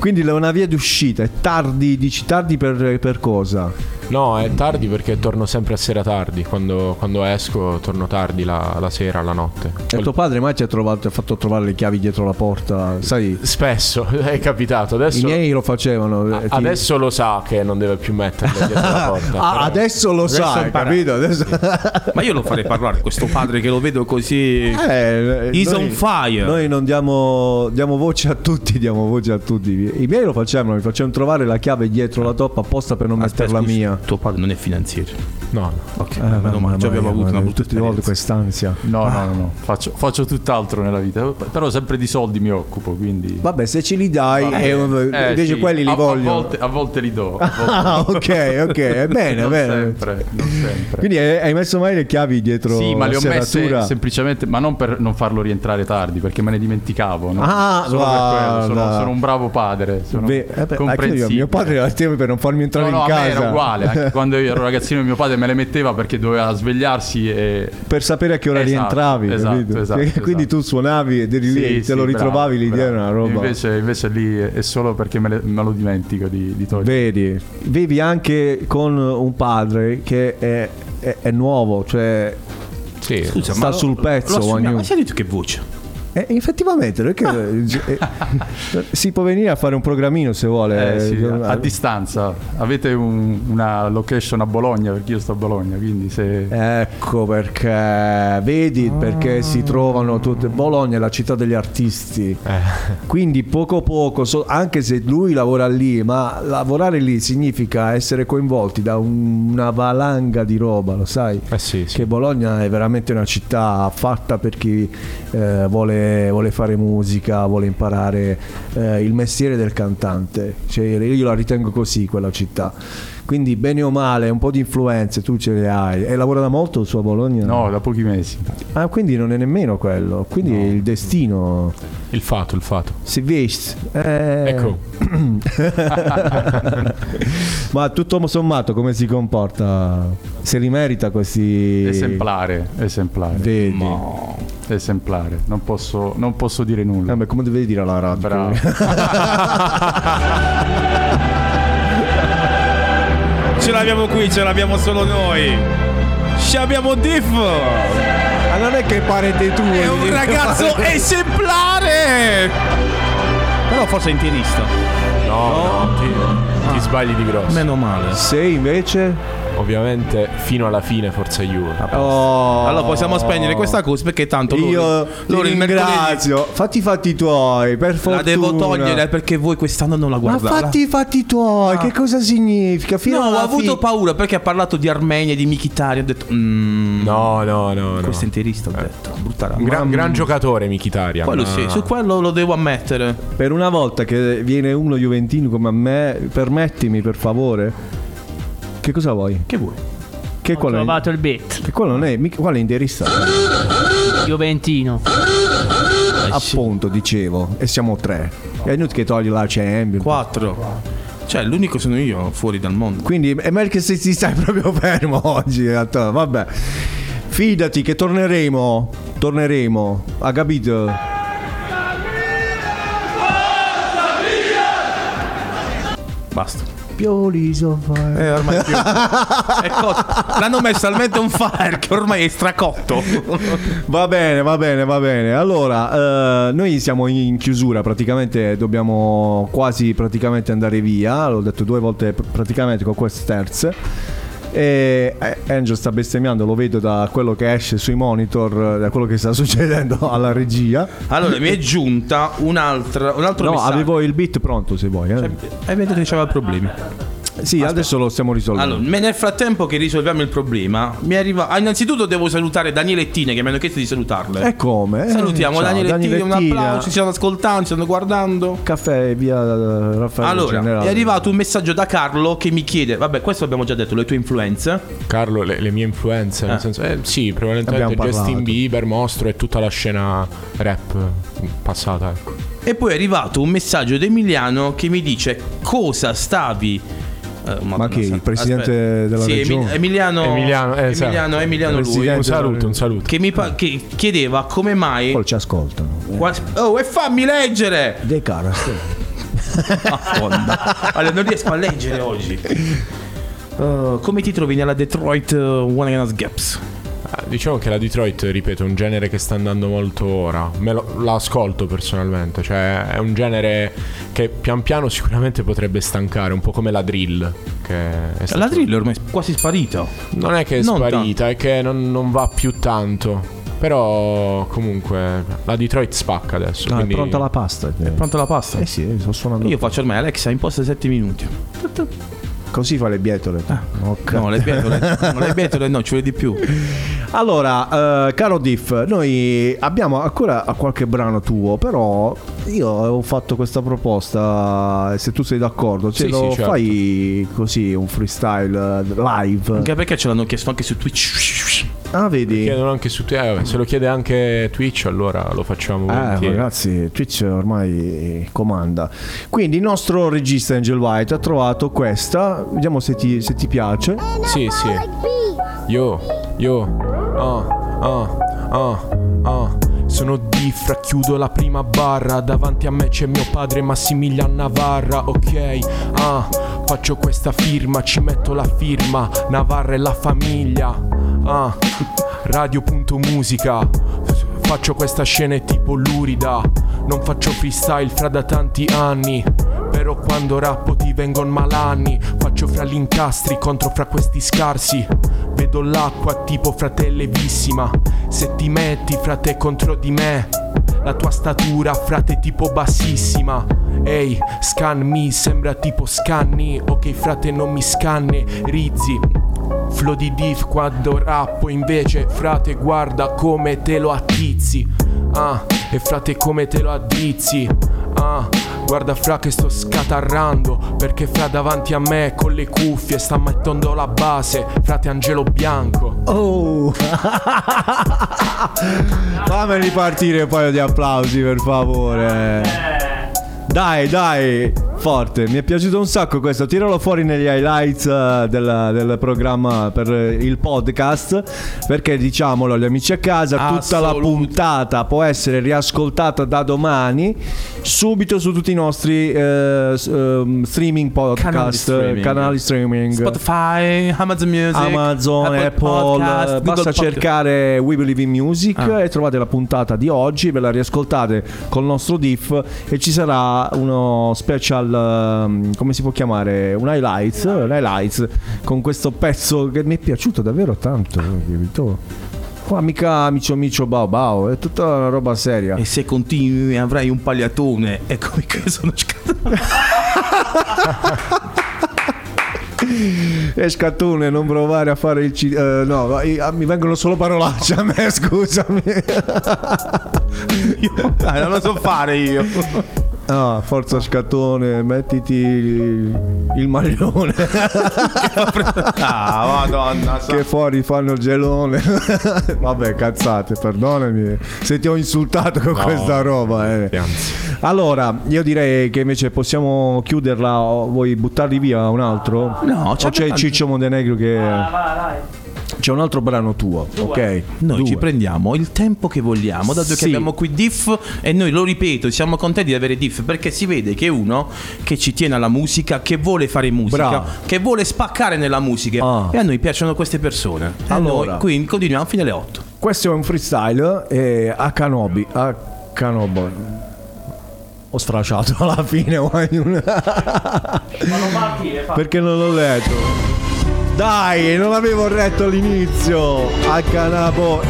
Quindi una via d'uscita. È tardi, dici tardi per cosa? No, è tardi perché torno sempre a sera tardi. Quando esco torno tardi la sera, la notte. E tuo padre mai ti ha fatto trovare le chiavi dietro la porta? Sai? Spesso, è capitato. Adesso, i miei lo facevano. Adesso lo sa che non deve più metterle dietro la porta. Adesso lo sai, capito? Adesso... Ma io lo farei parlare, questo padre che lo vedo così. On fire. Noi non diamo voce a tutti, I miei lo facevano, mi facevano trovare la chiave dietro la toppa apposta per non metterla mia. Tuo padre non è finanziere? No. Ok, ma già abbiamo avuto una brutta volta quest'ansia. No. Faccio tutt'altro nella vita, però sempre di soldi mi occupo, quindi. Vabbè, se ce li dai, invece sì. Quelli li voglio. A volte li do. Ah, ok, bene, non sempre. Quindi hai messo mai le chiavi dietro? Sì, ma le ho messe semplicemente, ma non per non farlo rientrare tardi, perché me ne dimenticavo. No? Ah, solo per quello, sono un bravo padre. Mio padre era attivo per non farmi entrare in casa. Era uguale, anche quando io ero ragazzino mio padre me le metteva perché doveva svegliarsi e... per sapere a che ora rientravi. Esatto. Quindi tu suonavi ed eri lì, lo ritrovavi lì dietro, una roba. Invece lì è solo perché me lo dimentico di togliere. Vivi anche con un padre che è nuovo, cioè, scusa, sta sul pezzo. Ma sai di tu che voce? Effettivamente, perché si può venire a fare un programmino se vuole, sì, a distanza. Avete una location a Bologna, perché io sto a Bologna, quindi se... Ecco perché, vedi, perché si trovano tutte. Bologna è la città degli artisti, quindi poco poco, anche se lui lavora lì, ma lavorare lì significa essere coinvolti da una valanga di roba, lo sai? Sì, sì. Che Bologna è veramente una città fatta per chi vuole fare musica, vuole imparare il mestiere del cantante, cioè, io la ritengo così quella città, quindi bene o male un po' di influenze tu ce le hai. E lavora da molto su a Bologna? No, da pochi mesi. Ah, quindi non è nemmeno quello, quindi no. Il destino, il fatto si veste, ecco. Ma tutto sommato come si comporta, se li merita questi? Esemplare vedi, no. Esemplare, non posso dire nulla. Beh, come devi dire alla radio? Bravo. Ce l'abbiamo qui, ce l'abbiamo solo noi. Ci abbiamo Diff. Ma non è che parete tu. È un ragazzo esemplare. Però forse è interista. No. Ti sbagli di grosso. Meno male. Se invece... Ovviamente fino alla fine forza Juve. Allora possiamo spegnere questa cosa, perché tanto io lo ringrazio. Fatti i fatti tuoi, per fortuna. La devo togliere perché voi quest'anno non la guardate. Ma fatti i fatti tuoi, che cosa significa? Ho avuto paura perché ha parlato di Armenia, di Mkhitaryan. Ho detto no. Questo interista, ho detto. Brutta roba. Gran giocatore Mkhitaryan. Quello sì, su quello lo devo ammettere. Per una volta che viene uno juventino come a me, permettimi per favore. Che cosa vuoi? Che vuoi? Che ho trovato il beat. Che quello non è mica, quale interista? Juventino. Appunto, dicevo. E siamo tre. È inutile che togli la Champions. 4. Cioè, l'unico sono io fuori dal mondo. Quindi è meglio che se ti stai proprio fermo oggi, in realtà. Vabbè. Fidati che torneremo. Ha capito? Basta. Ormai l'hanno messo talmente on fire che ormai è stracotto. Va bene. Allora, noi siamo in chiusura, praticamente dobbiamo quasi praticamente andare via. L'ho detto 2 volte praticamente con queste terze. E Angel sta bestemmiando, lo vedo da quello che esce sui monitor, da quello che sta succedendo alla regia. Allora mi è giunta un altro no, messaggio. Avevo il beat pronto se vuoi. Hai detto che c'aveva problemi. Sì, aspetta. Adesso lo stiamo risolvendo. Allora, nel frattempo che risolviamo il problema, mi arriva. Innanzitutto devo salutare Daniele Tine, che mi hanno chiesto di salutarle. E come? Salutiamo ciao, Daniele Tine, un applauso. Ci stanno ascoltando, ci stanno guardando. Caffè via Raffaele. Allora, generale. È arrivato un messaggio da Carlo che mi chiede: vabbè, questo abbiamo già detto, le tue influenze. Carlo, le mie influenze, nel senso, sì, prevalentemente Justin Bieber, Mostro e tutta la scena rap passata, ecco. E poi è arrivato un messaggio da Emiliano che mi dice: cosa stavi? Ma che il presidente della regione? Sì, Emiliano lui. Un saluto. Che che chiedeva come mai. Poi ci ascoltano. Oh, e fammi leggere! De cara. Allora, non riesco a leggere oggi. Come ti trovi nella Detroit One and a Gaps? Diciamo che la Detroit, ripeto, è un genere che sta andando molto ora. La ascolto personalmente, cioè è un genere che pian piano sicuramente potrebbe stancare, un po' come la Drill, che è la Drill è ormai quasi sparita. Non è che è sparita, è che non va più tanto. Però comunque la Detroit spacca adesso, quindi... È pronta la pasta. Eh sì, sto suonando. Io faccio ormai Alexa, imposta 7 minuti. Così fa le bietole. Okay. No, le bietole no, ci vuole di più. Allora, caro Diff, noi abbiamo ancora qualche brano tuo, però io ho fatto questa proposta, se tu sei d'accordo, certo. Fai così un freestyle live. Anche perché ce l'hanno chiesto anche su Twitch. Ah, vedi? Lo chiedono anche su Twitch. Se lo chiede anche Twitch, allora lo facciamo. Ragazzi, Twitch ormai comanda. Quindi il nostro regista Angel White ha trovato questa. Vediamo se ti piace. Sì. Yo. Sono Diffra, chiudo la prima barra. Davanti a me c'è mio padre Massimiliano Navarra. Ok, faccio questa firma, ci metto la firma. Navarra e la famiglia. Radio Punto Musica. faccio questa scena è tipo lurida. Non faccio freestyle fra da tanti anni, però quando rappo ti vengono malanni. Faccio fra gli incastri contro fra questi scarsi. Vedo l'acqua tipo fratello vissima. Se ti metti frate contro di me, la tua statura frate tipo bassissima. Ehi, scan mi sembra tipo scanni. Ok frate non mi scanne, Rizzi. Flow di Diff quando rappo invece frate guarda come te lo attizzi. Ah, e frate come te lo addrizzi. Ah, guarda fra che sto scatarrando, perché fra davanti a me con le cuffie sta mettendo la base frate Angelo Bianco. Oh fammi ripartire un paio di applausi per favore. Dai dai, forte, mi è piaciuto un sacco questo, tiralo fuori negli highlights del programma per il podcast, perché diciamolo agli amici a casa, tutta la puntata può essere riascoltata da domani subito su tutti i nostri streaming podcast, canali streaming. Spotify, Amazon Music, Apple Podcast, basta cercare We Believe in Music e trovate la puntata di oggi, ve la riascoltate col nostro Diff e ci sarà uno special, come si può chiamare, un highlights con questo pezzo che mi è piaciuto davvero tanto, qua mica micio bao bao, è tutta una roba seria e se continui avrai un pagliatone, eccomi che sono e scattone, non provare a fare il mi vengono solo parolacce a me, scusami io, non lo so fare io. Ah, forza scattone, mettiti il maglione. Ah, madonna, che fuori fanno il gelone. Vabbè, cazzate, perdonami se ti ho insultato con questa roba Allora, io direi che invece possiamo chiuderla. Vuoi buttarli via un altro? No, c'è Ciccio Montenegro che... vai. C'è un altro brano tuo, ok? Noi ci prendiamo il tempo che vogliamo, dato che abbiamo qui Diff e noi, lo ripeto, siamo contenti di avere Diff perché si vede che è uno che ci tiene alla musica, che vuole fare musica, che vuole spaccare nella musica e a noi piacciono queste persone. Allora, qui continuiamo fino alle 8. Questo è un freestyle a Canobi. Ho sfrasciato alla fine perché non l'ho letto. Dai, non avevo retto all'inizio. A Canapò.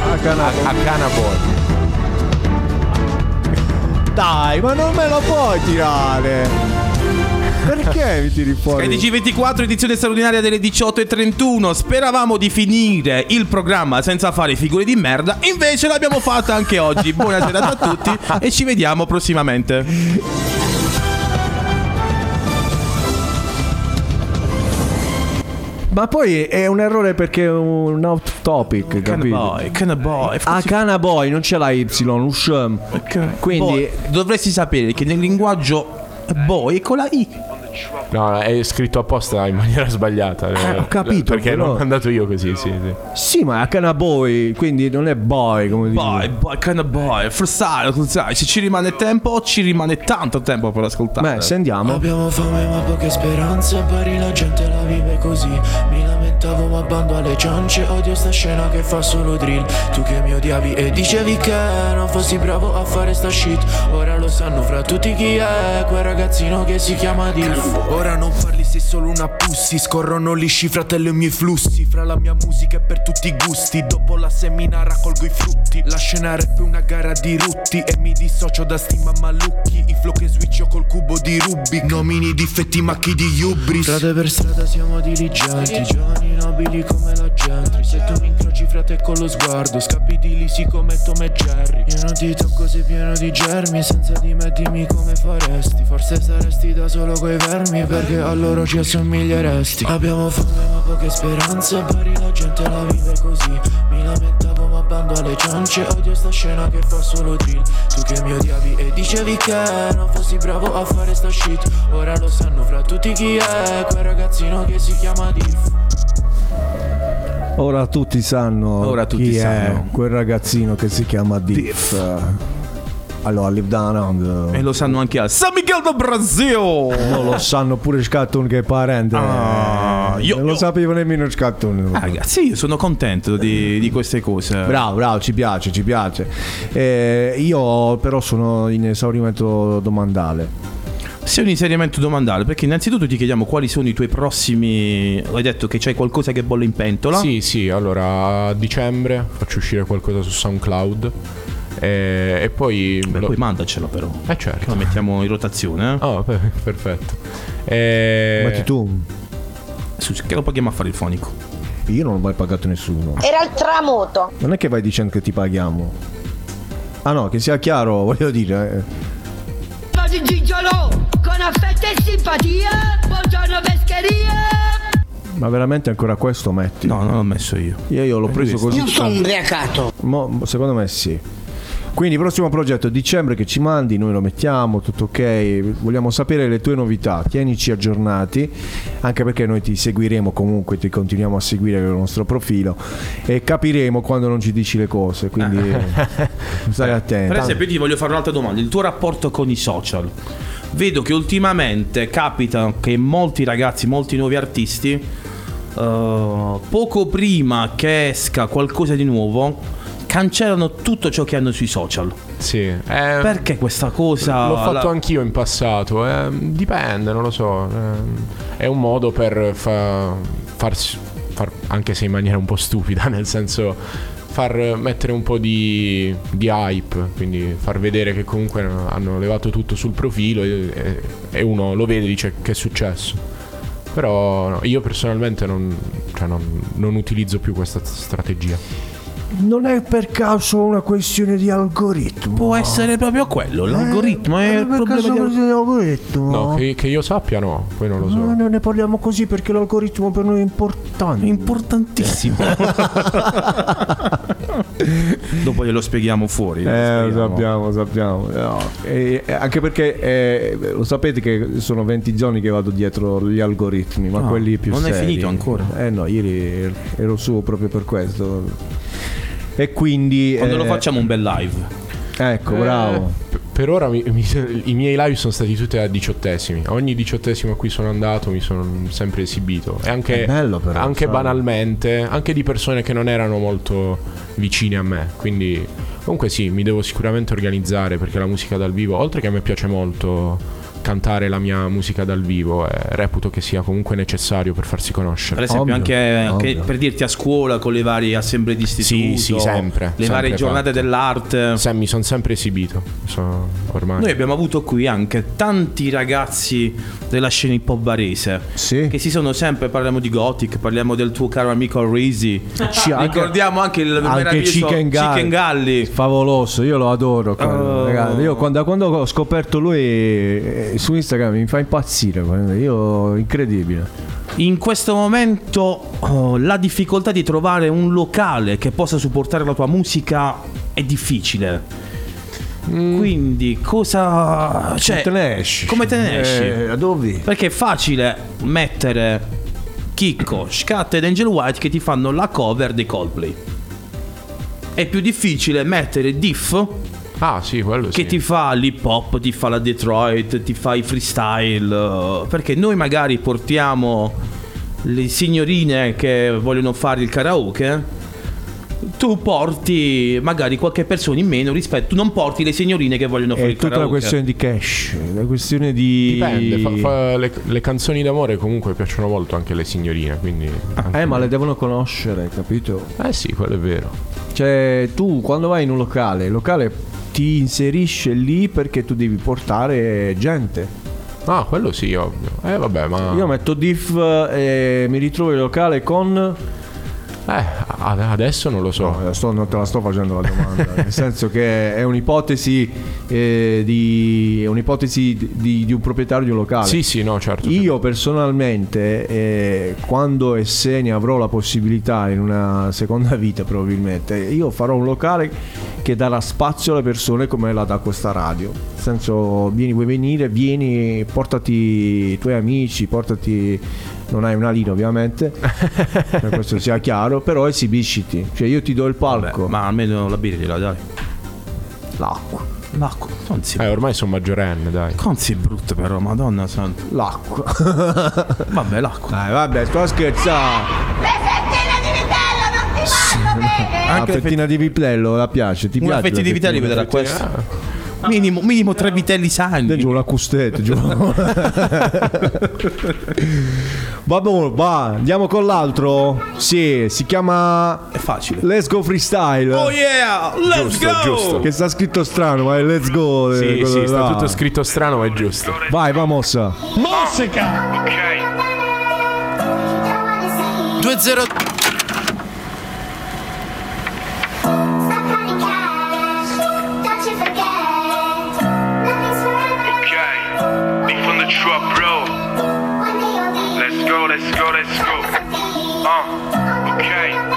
Dai, ma non me lo puoi tirare. Perché mi tiri fuori? KDG24, edizione straordinaria delle 18:31. Speravamo di finire il programma senza fare figure di merda, invece l'abbiamo fatta anche oggi. Buona serata a tutti e ci vediamo prossimamente. Ma poi è un errore perché è un out topic, capito? Canaboy, non ce l'ha Y, quindi boy. Dovresti sapere che nel linguaggio boy è con la I. No, è scritto apposta in maniera sbagliata. Ho capito. Perché l'ho mandato io così, sì. Sì, ma è Canaboy, quindi non è boy, come dico. Boy, Canaboy, freestyle. Se ci rimane tempo, ci rimane tanto tempo per ascoltare. Beh, sentiamo. Abbiamo fame ma poche speranze, Bari la gente la vive così. Mi lamentavo ma bando alle ciance, odio sta scena che fa solo drill. Tu che mi odiavi e dicevi che non fossi bravo a fare sta shit. Ora lo sanno fra tutti chi è quel ragazzino che si chiama Dill. Ora non parli, sei solo una pussy. Scorrono lisci fra te i miei flussi. Fra la mia musica è per tutti i gusti. Dopo la semina raccolgo i frutti. La scena rap è una gara di rutti e mi dissocio da sti mammalucchi. I flow che switcho col cubo di Rubik. Nomini difetti macchi di hubris. Strada per strada siamo diligenti, giovani nobili come la gente. Se tu mi incroci frate con lo sguardo, scappi di lisi come Tom e Jerry. Io non ti tocco, sei pieno di germi. Senza di me dimmi come faresti. Forse saresti da solo coi vermi, perché a loro ci assomiglieresti. Abbiamo fame ma poche speranze, Bari la gente la vive così. Mi lamentavo ma bando alle ciance, odio sta scena che fa solo drill. Tu che mi odiavi e dicevi che non fossi bravo a fare sta shit. Ora lo sanno fra tutti chi è quel ragazzino che si chiama Diff. Ora tutti sanno chi è quel ragazzino che si chiama Diff. Allora, Live Down Under. E lo sanno anche a San Miguel do Brasil. No, lo sanno pure Scattone che è parente. No, io non lo sapevo nemmeno il cartone. Ragazzi, io sono contento di queste cose. Bravo, bravo, ci piace, ci piace. Io però sono in esaurimento domandale. Se è un inserimento domandale, perché innanzitutto ti chiediamo quali sono i tuoi prossimi. Hai detto che c'hai qualcosa che bolle in pentola? Sì, sì, allora a dicembre faccio uscire qualcosa su SoundCloud. E poi poi mandacelo però. Certo. Che lo mettiamo in rotazione. Oh, perfetto. Metti tu. Che lo paghiamo a fare il fonico? Io non ho mai pagato nessuno. Era il tramoto. Non è che vai dicendo che ti paghiamo. Ah no, che sia chiaro, voglio dire. Con affetto e simpatia, buongiorno pescheria. Ma veramente ancora questo metti? No, non l'ho messo io. Io l'ho preso così. Io sono ubriacato. Secondo me sì. Quindi prossimo progetto dicembre che ci mandi, noi lo mettiamo, tutto ok. Vogliamo sapere le tue novità, tienici aggiornati, anche perché noi ti seguiremo comunque, ti continuiamo a seguire con il nostro profilo e capiremo quando non ci dici le cose, quindi stai attento. Per esempio, io ti voglio fare un'altra domanda, il tuo rapporto con i social. Vedo che ultimamente capita che molti ragazzi, molti nuovi artisti, poco prima che esca qualcosa di nuovo cancellano tutto ciò che hanno sui social. Sì. Perché questa cosa? L'ho fatto anch'io in passato. Dipende, non lo so. È un modo per far, anche se in maniera un po' stupida, nel senso far mettere un po' di hype, quindi far vedere che comunque hanno levato tutto sul profilo e uno lo vede e dice che è successo. Però no, io personalmente non utilizzo più questa strategia. Non è per caso una questione di algoritmo? Può essere proprio quello, l'algoritmo è il problema dell'algoritmo. No, che io sappia no, poi non lo so. No, non ne parliamo così perché l'algoritmo per noi è importante. Importantissimo. Dopo glielo spieghiamo fuori. Lo sappiamo. No. Anche perché lo sapete che sono 20 giorni che vado dietro gli algoritmi, ma quelli più seri. Non è finito ancora? No, ieri ero su proprio per questo. E quindi quando lo facciamo un bel live. Ecco, bravo. Per ora i miei live sono stati tutti a 18esimi. Ogni 18esimo a cui sono andato mi sono sempre esibito. E anche, bello però, anche banalmente, anche di persone che non erano molto vicine a me. Quindi comunque sì, mi devo sicuramente organizzare, perché la musica dal vivo, oltre che a me piace molto cantare la mia musica dal vivo, reputo che sia comunque necessario per farsi conoscere. Per esempio, anche per dirti, a scuola con le varie assemblee di istituto, sì, sempre, le varie giornate dell'arte, mi sono sempre esibito. Ormai noi abbiamo avuto qui anche tanti ragazzi della scena hip hop barese, sì, che si sono sempre, parliamo di Gothic, parliamo del tuo caro amico Risi, ricordiamo anche il meraviglioso Chicken Galli, favoloso, io lo adoro. Ragazzi, io quando ho scoperto lui su Instagram mi fa impazzire, io incredibile. In questo momento la difficoltà di trovare un locale che possa supportare la tua musica è difficile. Quindi cosa, cioè, come te ne esci? Dove? Perché è facile mettere Chicco Scat ed Angel White che ti fanno la cover dei Coldplay. È più difficile mettere Diff. Ah sì, quello che sì, ti fa l'hip hop, ti fa la Detroit, ti fa i freestyle. Perché noi magari portiamo le signorine che vogliono fare il karaoke, tu porti magari qualche persona in meno rispetto, tu non porti le signorine che vogliono fare il karaoke. È tutta una questione di cash, una questione di... Dipende, le canzoni d'amore comunque piacciono molto anche le signorine, quindi... ma le devono conoscere, capito? Sì, quello è vero. Cioè tu quando vai in un locale, il locale ti inserisce lì perché tu devi portare gente. Ah, quello sì, ovvio. Vabbè, ma... Io metto Diff e mi ritrovo in locale con... adesso non lo so. No, non te la sto facendo la domanda. Nel senso che è un'ipotesi di un proprietario di un locale. Sì, sì, no, certo. Io personalmente, quando e se ne avrò la possibilità in una seconda vita probabilmente, io farò un locale che darà spazio alle persone come la dà questa radio. Nel senso, vieni, portati i tuoi amici, non hai una linea ovviamente, per questo sia chiaro, però esibisciti, cioè io ti do il palco. Vabbè, ma almeno la birra gliela dai, l'acqua. Ma conzi, ormai sono maggiorenne, dai. Conzi brutto però, madonna santa. L'acqua. Vabbè, l'acqua. Dai, vabbè, sto scherzando. Le fettine di vitello non ti vanno bene. Anche la fettina di vitello la piace, ti piace? Una fettina di vitello vedrà questa. Minimo tre vitelli sani. Giù la custetta, giù. Vabbè, va, andiamo con l'altro. Sì, si chiama... È facile. Let's go freestyle. Oh yeah, let's giusto, go giusto. Che sta scritto strano, ma è let's go. Sì, sì, là. Sta tutto scritto strano, ma è giusto. Vai, va mossa. Mossica. Ok. 2-0. Let's go, let's go. Ok.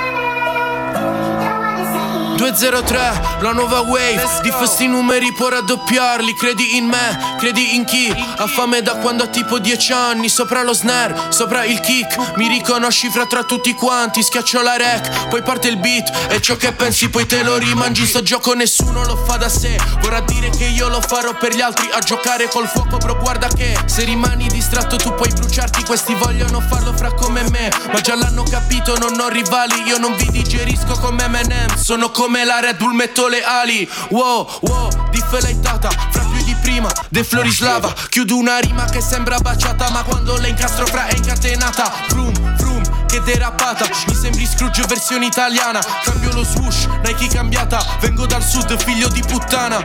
203, la nuova wave. Di questi numeri può raddoppiarli. Credi in me, credi in chi? Ha fame da quando ha tipo 10 anni. Sopra lo snare, sopra il kick. Mi riconosci fra tutti quanti. Schiaccio la rec, poi parte il beat. E ciò che pensi poi te lo rimangi. Sto gioco nessuno lo fa da sé. Vorrà dire che io lo farò per gli altri. A giocare col fuoco, bro, guarda che se rimani distratto tu puoi bruciarti. Questi vogliono farlo fra come me, ma già l'hanno capito, non ho rivali. Io non vi digerisco come Eminem. Sono come la Red Bull, metto le ali. Wow, wow, Diff l'hai data, fra più di prima, De Florislava. Chiudo una rima che sembra baciata, ma quando la incastro fra è incatenata. Vroom, vroom, che derapata. Mi sembri Scrooge versione italiana. Cambio lo swoosh, Nike cambiata. Vengo dal sud, figlio di puttana.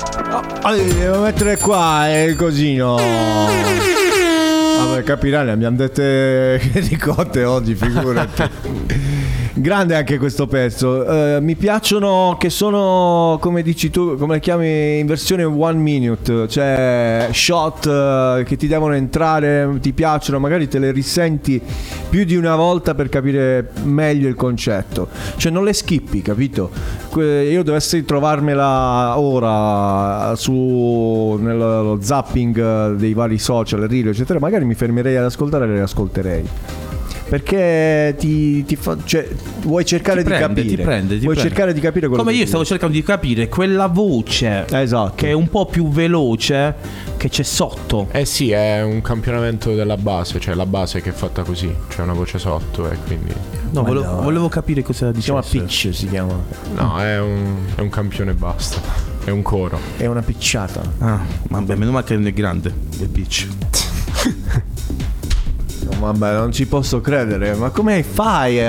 Devo mettere qua, è così, no? Vabbè, capirai, ne abbiamo dette ricotte oggi, figurati. Grande anche questo pezzo. Mi piacciono che sono, come dici tu, come le chiami, in versione one minute. Cioè shot che ti devono entrare, ti piacciono, magari te le risenti più di una volta per capire meglio il concetto. Cioè non le skippi, capito? Io dovessi trovarmela ora su nello zapping dei vari social, reel eccetera, magari mi fermerei ad ascoltare e le ascolterei. Perché ti fa, cioè, vuoi cercare di capire. Ti prende. Cercare di capire quello. Come io stavo cercando di capire quella voce, esatto, che è un po' più veloce, che c'è sotto. Eh sì, è un campionamento della base. Cioè la base che è fatta così, cioè una voce sotto, e quindi no, volevo capire cosa diceva. Pitch si chiama. No, è un campione e basta. È un coro. È una picciata. Ah, vabbè, meno male che non è grande il pitch. Vabbè, non ci posso credere, ma come fai?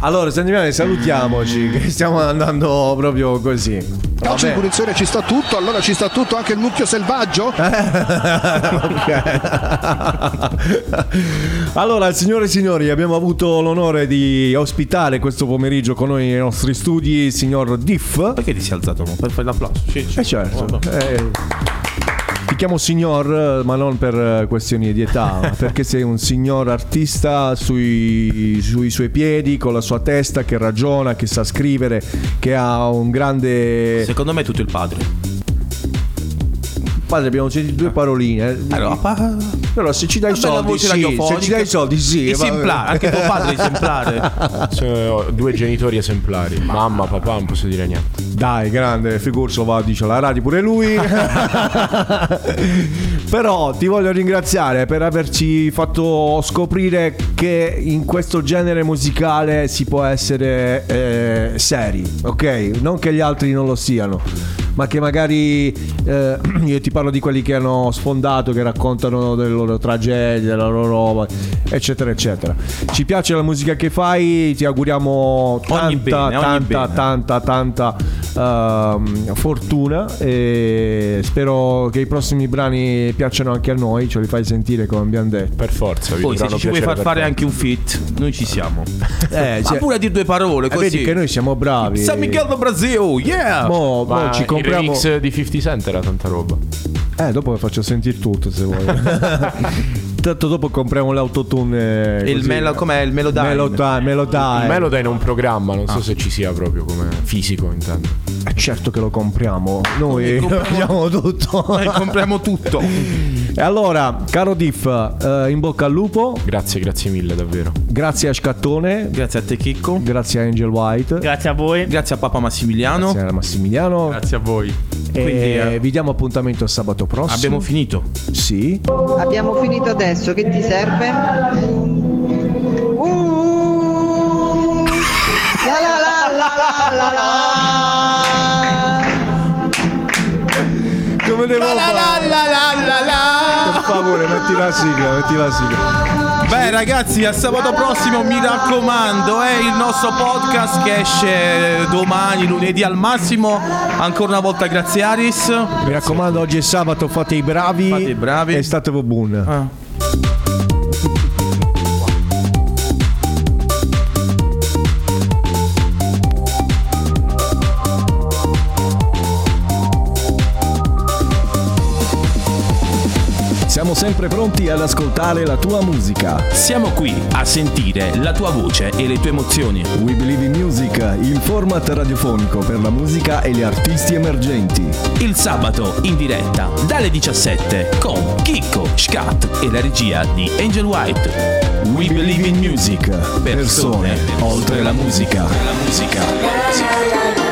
Allora, sentiamo, salutiamoci, che stiamo andando proprio così. Calcio di punizione, ci sta tutto, allora ci sta tutto anche il mucchio selvaggio. Allora, signore e signori, abbiamo avuto l'onore di ospitare questo pomeriggio con noi nei nostri studi, signor Diff. Perché ti sei alzato? Per fare l'applauso. Sì. Certo. Ti chiamo signor, ma non per questioni di età, ma perché sei un signor artista sui suoi piedi, con la sua testa, che ragiona, che sa scrivere, che ha un grande... Secondo me è tutto il padre. Padre, abbiamo sentito due paroline. Allora, però se ci dai soldi, sì. Se ci dai soldi, sì. Esemplare, anche tuo padre è esemplare. Cioè, due genitori esemplari. Mamma, papà, non posso dire niente. Dai, grande, Figurso va, dice la radio pure lui. Però ti voglio ringraziare per averci fatto scoprire che in questo genere musicale si può essere seri, ok? Non che gli altri non lo siano, ma che magari io ti parlo di quelli che hanno sfondato, che raccontano delle loro tragedie, della loro roba, eccetera eccetera. Ci piace la musica che fai, ti auguriamo tanta fortuna, e spero che i prossimi brani piacciono anche a noi, ce li fai sentire come abbiamo detto. Per forza. Poi se ci vuoi far fare anche un feat, noi ci siamo. Ma pure a dire due parole così. Vedi che noi siamo bravi. San Miguel do Brasil, yeah. Mo ci compriamo il remix di 50 Cent, era tanta roba. Dopo faccio sentire tutto se vuoi. Tanto dopo compriamo l'autotune. Com'è il Melodyne? Melodyne. Il Melodyne è un programma, non so se ci sia proprio come fisico intanto. Certo che lo compriamo. Noi compriamo tutto. Compriamo tutto. E allora, caro Diff, in bocca al lupo. Grazie mille davvero. Grazie a Scattone. Grazie a te Chicco. Grazie a Angel White. Grazie a voi. Grazie a Papa Massimiliano. Grazie a Massimiliano. Grazie a voi. Quindi, vi diamo appuntamento sabato prossimo. Abbiamo finito? Sì. Abbiamo finito adesso, che ti serve? La la la la la la la. Come devo fare? La la la la la. Per favore, metti la sigla, metti la sigla. Beh ragazzi, a sabato prossimo, mi raccomando, è il nostro podcast che esce domani, lunedì al massimo. Ancora una volta grazie Aris. Mi raccomando, oggi è sabato, fate i bravi. Fate i bravi. E state buon. Siamo sempre pronti ad ascoltare la tua musica. Siamo qui a sentire la tua voce e le tue emozioni. We Believe in Music, il format radiofonico per la musica e gli artisti emergenti. Il sabato in diretta dalle 17 con Chicco Scat e la regia di Angel White. We Believe in Music, persone oltre la musica.